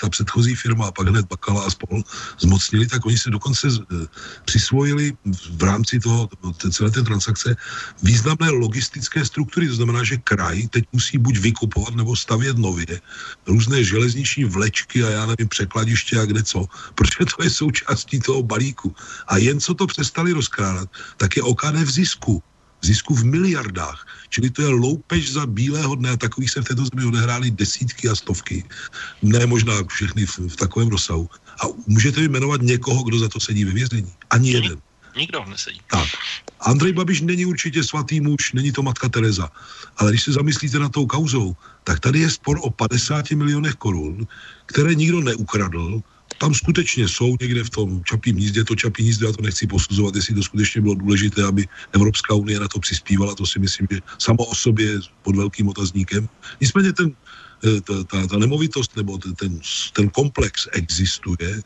ta předchozí firma a pak hned Bakala a spol zmocnili, tak oni se dokonce přisvojili v rámci toho, celé té transakce významné logistické struktury. To znamená, že kraj teď musí buď vykupovat nebo stavět nově různé železniční vlečky a já nevím, překladiště a kde co, protože to je součástí toho balíku. A jen co to přestali rozkrádat, tak je OKD v zisku. Zisku v miliardách. Čili to je loupež za bílého dne a takových se v této zemi odehrály desítky a stovky. Ne možná všechny v takovém rozsahu. A můžete jmenovat někoho, kdo za to sedí ve vězení. Ani jeden. Nikdo nesedí. Tak. Andrej Babiš není určitě svatý muž, není to matka Tereza. Ale když se zamyslíte nad tou kauzou, tak tady je spor o 50 milionech korun, které nikdo neukradl. Tam skutečně jsou někde v tom Čapím hnízdě, to Čapí hnízdo, já to nechci posuzovat, jestli to skutečně bylo důležité, aby Evropská unie na to přispívala, to si myslím, že samo o sobě pod velkým otazníkem. Nicméně ta nemovitost nebo ten komplex existuje.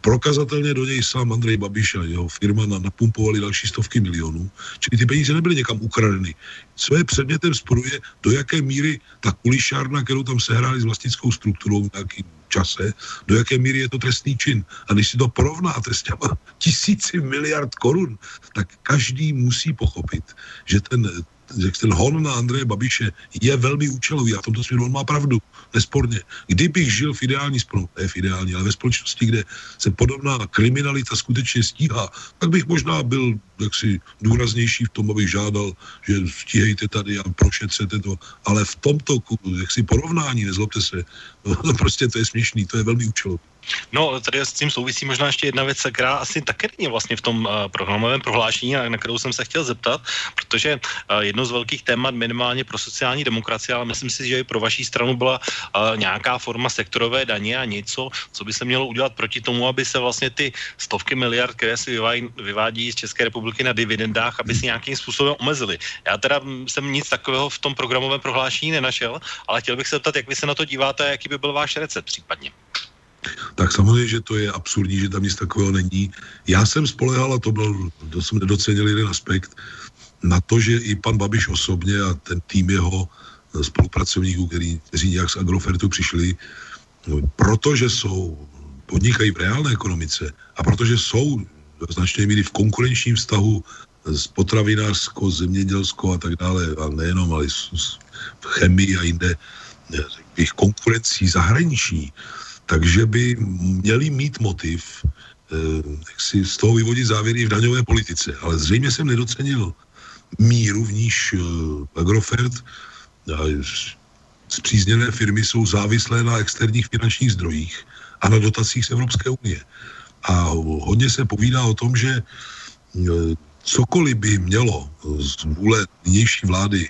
Prokazatelně do něj sám Andrej Babiš a jeho firma napumpovali další stovky milionů, čili ty peníze nebyly někam ukradeny. Co je předmětem sporu je, do jaké míry ta kulišárna, kterou tam sehráli s vlastnickou strukturou v nějakým čase, do jaké míry je to trestný čin. A když si to porovnáte s těma 1 000 miliard korun, tak každý musí pochopit, že ten hon na Andreje Babiše je velmi účelový a v tomto směru on má pravdu, nesporně. Kdybych žil v ideální společnosti, ne v ideální, ale ve společnosti, kde se podobná kriminalita skutečně stíhá, tak bych možná byl jaksi důraznější v tom, abych žádal, že stíhejte tady a prošetřete to, ale v tomto jaksi porovnání, nezlobte se, no, prostě to je směšný, to je velmi účelový. No, tady s tím souvisí možná ještě jedna věc, která asi také není vlastně v tom programovém prohlášení, na kterou jsem se chtěl zeptat, protože jedno z velkých témat minimálně pro sociální demokracii, ale myslím si, že i pro vaší stranu byla nějaká forma sektorové daně a něco, co by se mělo udělat proti tomu, aby se vlastně ty stovky miliard, které se vyvádí z České republiky na dividendách, aby se nějakým způsobem omezily. Já teda jsem nic takového v tom programovém prohlášení nenašel, ale chtěl bych se zeptat, jak vy se na to díváte a jaký by byl váš recept případně. Tak samozřejmě, že to je absurdní, že tam nic takového není. Já jsem spolehal, a to jsem nedocenil jeden aspekt, na to, že i pan Babiš osobně a ten tým jeho spolupracovníků, kteří nějak z Agrofertu přišli, protože podnikají v reálné ekonomice a protože jsou do značné míry v konkurenčním vztahu s potravinářskou, zemědělskou a tak dále, a nejenom, ale v chemii a jinde, jejich konkurencí zahraniční, takže by měli mít motiv, jak si z toho vyvodit závěry v daňové politice. Ale zřejmě jsem nedocenil míru, v níž Agrofert a spřízněné firmy jsou závislé na externích finančních zdrojích a na dotacích z Evropské unie. A hodně se povídá o tom, že cokoliv by mělo z vůle nynější vlády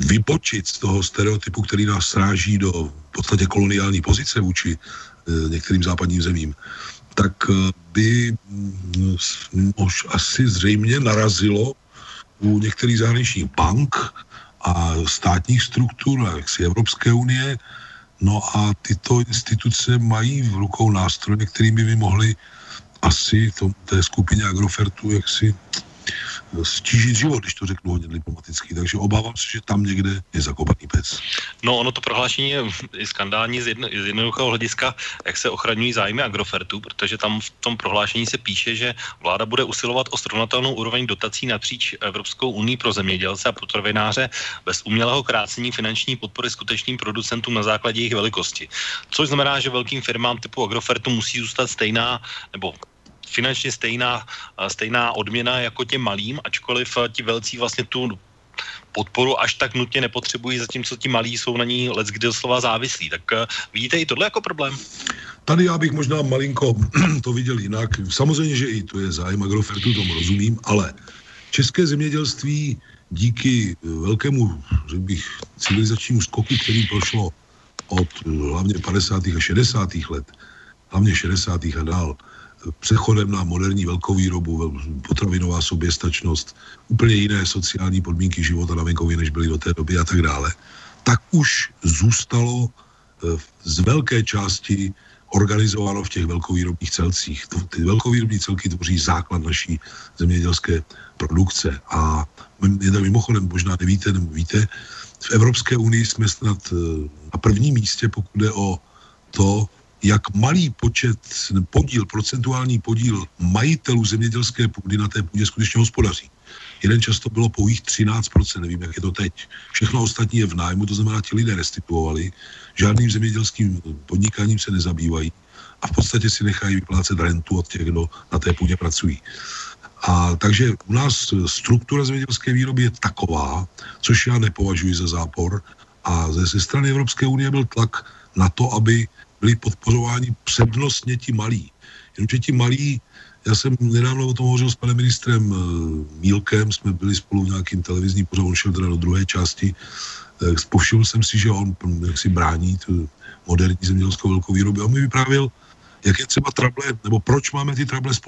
vybočit z toho stereotypu, který nás sráží do v podstatě koloniální pozice vůči některým západním zemím, tak by už asi zřejmě narazilo u některých zahraničních bank a státních struktur, jaksi Evropské unie, no a tyto instituce mají v rukou nástroje, kterými by mohli asi té skupině Agrofertu jaksi stížit život, když to řeknu hodně diplomaticky, takže obávám se, že tam někde je zakopaný pes. No ono to prohlášení je skandální z jednoduchého hlediska, jak se ochraňují zájmy Agrofertu, protože tam v tom prohlášení se píše, že vláda bude usilovat o srovnatelnou úroveň dotací napříč Evropskou unii pro zemědělce a potravináře bez umělého krácení finanční podpory skutečným producentům na základě jejich velikosti. Což znamená, že velkým firmám typu Agrofertu musí zůstat stejná nebo finančně stejná odměna jako těm malým, ačkoliv ti velcí vlastně tu podporu až tak nutně nepotřebují, zatímco ti malí jsou na ní leckdy doslova závislí. Tak vidíte i tohle jako problém? Tady já bych možná malinko to viděl jinak. Samozřejmě, že i to je zájem Agrofertu, tomu rozumím, ale české zemědělství díky velkému, řekl bych, civilizačnímu skoku, který prošlo od hlavně 50. a 60. let, hlavně 60. a dál, přechodem na moderní velkovýrobu, potravinová soběstačnost, úplně jiné sociální podmínky života na venkově, než byly do té doby a tak dále, tak už zůstalo z velké části organizováno v těch velkovýrobních celcích. Ty velkovýrobní celky tvoří základ naší zemědělské produkce. A mimochodem, možná nevíte, nebo víte, V Evropské unii jsme snad na prvním místě, pokud jde o to, jak malý počet, podíl, procentuální podíl majitelů zemědělské půdy na té půdě skutečně hospodaří. Jeden čas to bylo pouhých 13%, nevím, jak je to teď. Všechno ostatní je v nájmu, to znamená, ti lidé restituovali, žádným zemědělským podnikáním se nezabývají a v podstatě si nechají vyplácet rentu od těch, kdo na té půdě pracují. A takže u nás struktura zemědělské výroby je taková, což já nepovažuji za zápor, a ze strany Evropské unie byl tlak na to, aby byli podporováni přednostně ti malí. Jenomže ti malí, já jsem nedávno o tom hovořil s panem ministrem Mílkem, jsme byli spolu v nějakým televizním pořadu, on šel teda do druhé části, povšiml jsem si, že on jaksi brání tu moderní zemědělskou velkou výrobu. On mi vyprávěl, jak je třeba trable, nebo proč máme ty trable s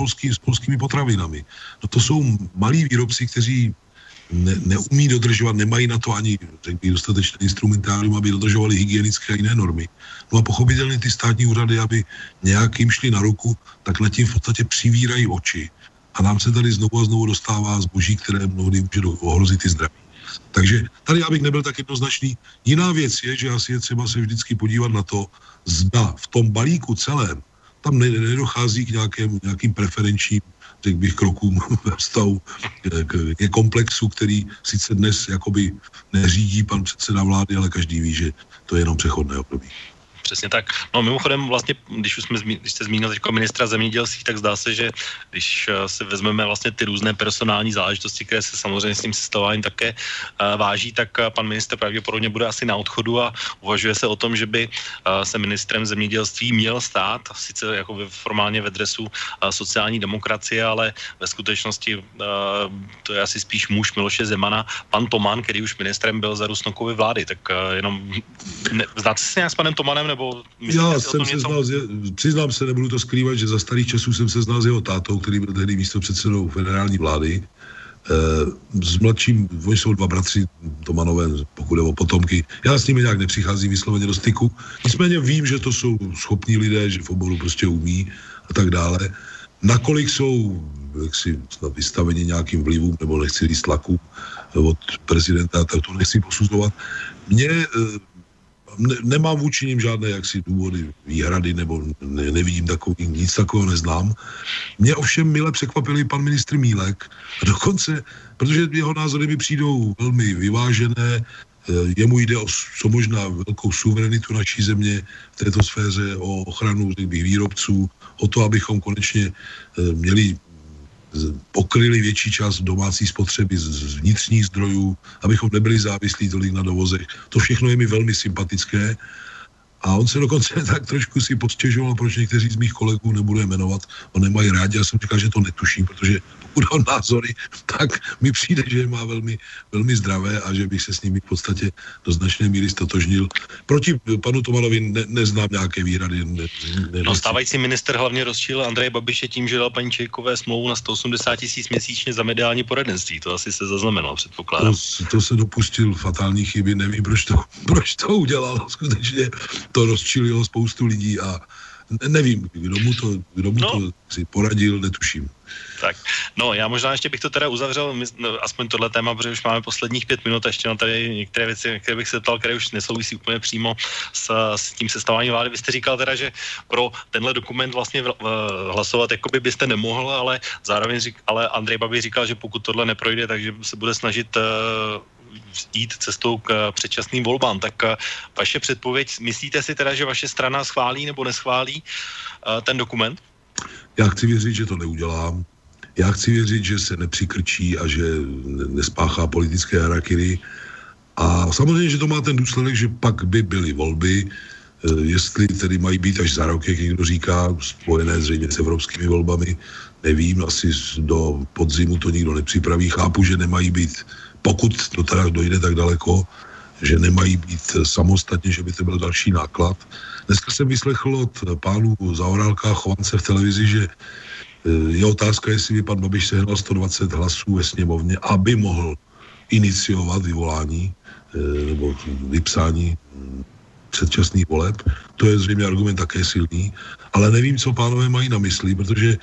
polskými potravinami. No to jsou malí výrobci, kteří neumí dodržovat, nemají na to ani dostatečné instrumentárium, aby dodržovali hygienické a jiné normy. No a pochopitelně ty státní úřady, aby nějakým šli na ruku, tak nad tím v podstatě přivírají oči. A nám se tady znovu a znovu dostává zboží, které mnohdy může ohrozit i zdraví. Takže tady já bych nebyl tak jednoznačný. Jiná věc je, že asi je třeba se vždycky podívat na to, zda v tom balíku celém tam nedochází k nějakým preferenčním, řekl bych, krokům ve vztahu ke komplexu, který sice dnes jakoby neřídí pan předseda vlády, ale každý ví, že to je jenom přechodné období. Přesně tak. No mimochodem vlastně, když jste zmínil teďko ministra zemědělství, tak zdá se, že když si vezmeme vlastně ty různé personální záležitosti, které se samozřejmě s tím sestavováním také váží, tak pan minister pravděpodobně bude asi na odchodu a uvažuje se o tom, že by se ministrem zemědělství měl stát, sice jako formálně ve dresu sociální demokracie, ale ve skutečnosti to je asi spíš muž Miloše Zemana, pan Toman, který už ministrem byl za Rusnokovy vlády, tak jenom znáte se nějak s panem Tomanem? Já jsem se znal, přiznám se, nebudu to skrývat, že za starých časů jsem se znal s jeho tátou, který byl tehdy místopředsedou federální vlády. S mladším, oni jsou dva bratři Tomanové, pokud jde o potomky. Já s nimi nějak nepřicházím vysloveně do styku. Nicméně vím, že to jsou schopní lidé, že v oboru prostě umí a tak dále. Nakolik jsou jaksi vystaveni nějakým vlivům, nebo nechci říct tlaku od prezidenta, tak to nechci posuzovat. Nemám vůči nim žádné jaksi důvody, výhrady, nebo nevidím takový, nic takového neznám. Mě ovšem mile překvapil i pan ministr Mílek, dokonce, protože jeho názory mi přijdou velmi vyvážené, jemu jde o co možná velkou suverenitu naší země v této sféře, o ochranu výrobců, o to, abychom konečně pokryli větší část domácí spotřeby z vnitřních zdrojů, abychom nebyli závislí tolik na dovozech. To všechno je mi velmi sympatické. A on se dokonce tak trošku si postěžoval, proč někteří z mých kolegů nebudu jmenovat, on nemají rádi. Já jsem říkal, že to netuším, protože pokud on názory, tak mi přijde, že má velmi, velmi zdravé a že bych se s nimi v podstatě do značné míry stotožnil. Proti panu Tomanovi neznám nějaké výhrady. No stávající minister hlavně rozčil Andreje Babiše tím, že dal paní Čejkové smlouvu na 180 000 měsíčně za mediální poradenství. To asi se zaznamenalo, předpokládám. To se dopustil fatální chyby, nevím, proč to udělal skutečně. To rozčililo spoustu lidí a nevím, kdo mu to si poradil, netuším. Tak, no já možná ještě bych to teda uzavřel, aspoň tohle téma, protože už máme posledních 5 minut a ještě na tady některé věci, které bych se ptal, které už nesouvisí úplně přímo s tím sestaváním vlády. Vy jste říkal teda, že pro tenhle dokument vlastně hlasovat jakoby byste nemohl, ale zároveň ale Andrej Babiš říkal, že pokud tohle neprojde, takže se bude snažit jít cestou k předčasným volbám. Tak vaše předpověď, myslíte si teda, že vaše strana schválí nebo neschválí ten dokument? Já chci věřit, že to neudělám. Já chci věřit, že se nepřikrčí a že nespáchá politické harakiri. A samozřejmě, že to má ten důsledek, že pak by byly volby, jestli tedy mají být až za rok, jak někdo říká, spojené zřejmě s evropskými volbami, nevím, asi do podzimu to nikdo nepřipraví. Chápu, že nemají být, pokud to teda dojde tak daleko, že nemají být samostatně, že by to byl další náklad. Dneska jsem vyslechl od pánů Zaorálka a Chovance v televizi, že je otázka, jestli by pan Babiš sehnal 120 hlasů ve sněmovně, aby mohl iniciovat vyvolání nebo vypsání předčasných voleb. To je zřejmě argument také silný, ale nevím, co pánové mají na mysli, protože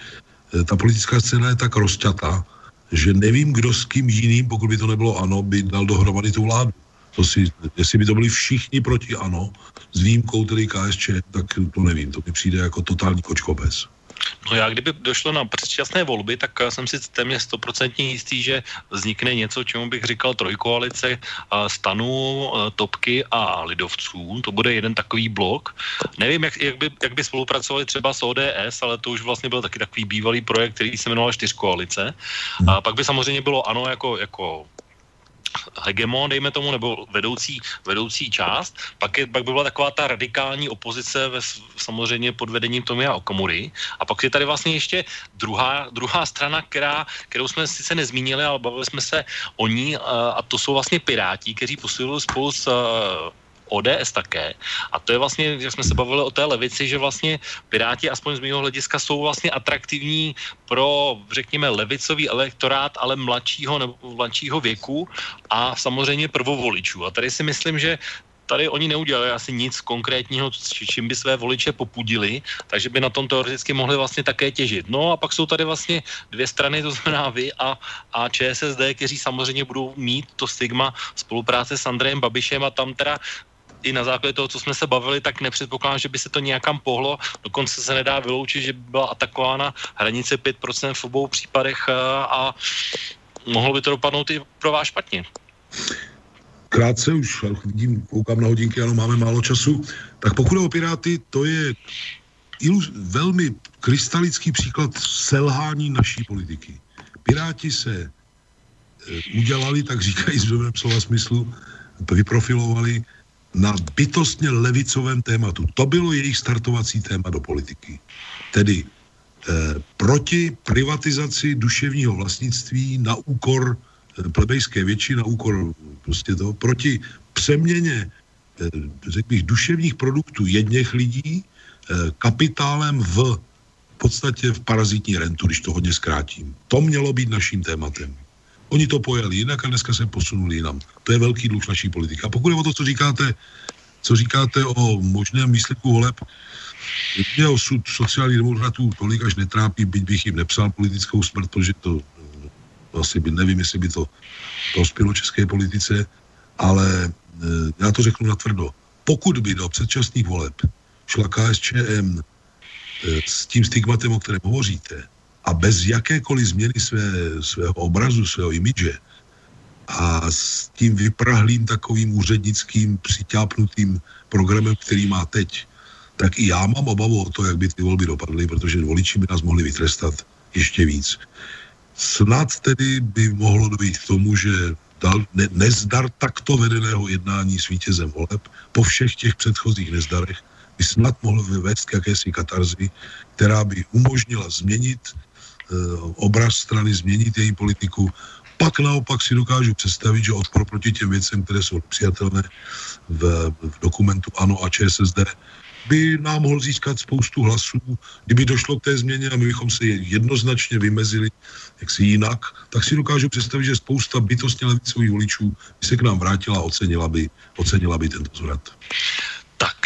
ta politická scéna je tak rozťatá, že nevím, kdo s kým jiným, pokud by to nebylo ANO, by dal dohromady tu vládu. To si, jestli by to byli všichni proti ANO, s výjimkou tedy KSČ, tak to nevím, to mi přijde jako totální kočkopes. No já kdyby došlo na předčasné volby, tak jsem si téměř 100% jistý, že vznikne něco, čemu bych říkal trojkoalice STANu, Topky a Lidovců. To bude jeden takový blok. Nevím, jak by spolupracovali třeba s ODS, ale to už vlastně byl taky takový bývalý projekt, který se jmenoval Čtyřkoalice. A pak by samozřejmě bylo ANO jako hegemon, dejme tomu, nebo vedoucí část, pak by byla taková ta radikální opozice samozřejmě pod vedením Tomia Okamury a pak je tady vlastně ještě druhá strana, kterou jsme sice nezmínili, ale bavili jsme se o ní a to jsou vlastně Piráti, kteří posilují spolu s ODS také. A to je vlastně, jak jsme se bavili o té levici, že vlastně Piráti, aspoň z mého hlediska, jsou vlastně atraktivní pro, řekněme, levicový elektorát, ale mladšího věku a samozřejmě prvovoličů. A tady si myslím, že tady oni neudělali asi nic konkrétního, čím by své voliče popudili, takže by na tom teoreticky mohli vlastně také těžit. No a pak jsou tady vlastně dvě strany, to znamená vy a ČSSD, kteří samozřejmě budou mít to stigma spolupráce s Andrejem Babišem a tam teda i na základě toho, co jsme se bavili, tak nepředpokládám, že by se to nějakam pohlo. Dokonce se nedá vyloučit, že by byla atakována hranice 5% v obou případech a mohlo by to dopadnout i pro vás špatně. Krátce už, vidím, koukám na hodinky, ano, máme málo času. Tak pokud je o Piráty, to je velmi krystalický příklad selhání naší politiky. Piráti se udělali, tak říkají v dobrém slova smyslu, vyprofilovali na bytostně levicovém tématu. To bylo jejich startovací téma do politiky. Tedy proti privatizaci duševního vlastnictví na úkor plebejské většiny, na úkor prostě toho, proti přeměně, řekl bych, duševních produktů jedněch lidí kapitálem v podstatě v parazitní rentu, když to hodně zkrátím. To mělo být naším tématem. Oni to pojeli jinak a dneska se posunuli jinam. To je velký dluh naší politiky. A pokud je o to, co říkáte o možném výsledku voleb, mě osud sociálních demokratů tolik až netrápí, byť bych jim nepsal politickou smrt, protože to asi by, nevím, jestli by to prospělo české politice, ale já to řeknu natvrdo. Pokud by do předčasných voleb šla KSČM s tím stigmatem, o kterém hovoříte, a bez jakékoliv změny svého obrazu, svého imidže a s tím vyprahlým takovým úřednickým přitápnutým programem, který má teď, tak i já mám obavu o to, jak by ty volby dopadly, protože voliči by nás mohli vytrestat ještě víc. Snad tedy by mohlo dojít k tomu, že nezdar takto vedeného jednání s vítězem voleb po všech těch předchozích nezdarech by snad mohlo vyvést k jakési katarzi, která by umožnila změnit obraz strany, změnit její politiku. Pak naopak si dokážu představit, že odpor proti těm věcem, které jsou přijatelné v dokumentu ANO a ČSSD, by nám mohl získat spoustu hlasů. Kdyby došlo k té změně a my bychom se jednoznačně vymezili jaksi jinak, tak si dokážu představit, že spousta bytostně levicových voličů by se k nám vrátila a ocenila by tento zvrat.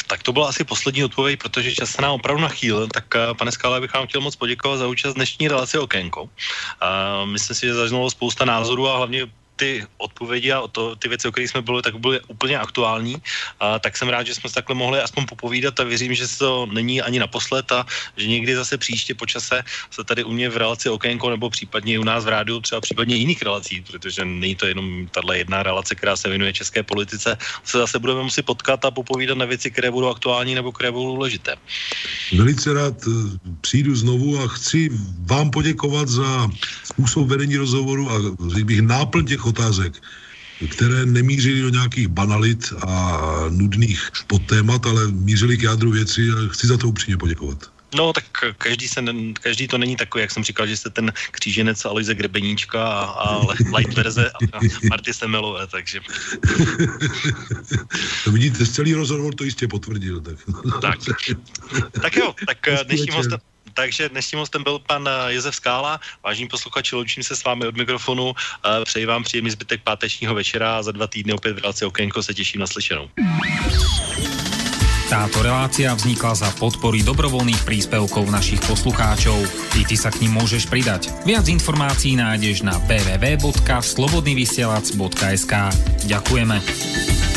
Tak to byla asi poslední odpověď, protože čas se nám opravdu nachýlil. Tak pane Skále, bych vám chtěl moc poděkovat za účast dnešní relace Okénko. Myslím si, že zaznělo spousta názorů a hlavně ty odpovědi a ty věci, o kterých jsme byli, tak byly úplně aktuální. Tak jsem rád, že jsme se takhle mohli aspoň popovídat a věřím, že to není ani naposled a že někdy zase příště po čase se tady u mě v relaci Okénko nebo případně u nás v rádiu, třeba případně jiných relací, protože není to jenom tato jedna relace, která se věnuje české politice, se zase budeme muset potkat a popovídat na věci, které budou aktuální nebo které budou důležité. Velice rád přijdu znovu a chci vám poděkovat za způsob vedení rozhovoru a řekl bych náplň těch otázek, které nemířily do nějakých banalit a nudných podtémat, ale mířily k jádru věci a chci za to upřímně poděkovat. No tak každý to není takový, jak jsem říkal, že jste ten kříženec Aloise Grebeníčka a light verze a Marty Semelové, takže... To vidíte, celý rozhovor to jistě potvrdil. Tak dnešním hostem... Takže dnešním hostem byl pan Josef Skála. Vážení posluchači, loučím se s vámi od mikrofonu. Přeji vám příjemný zbytek pátečního večera a za 2 týdny opět v relaci Okénko se těším na slyšenou. Táto relácia vznikla za podpory dobrovoľných príspevkov našich poslucháčov. I ty sa k nim môžeš pridať. Viac informácií nájdeš na www.slobodnyvysielac.sk. Ďakujeme.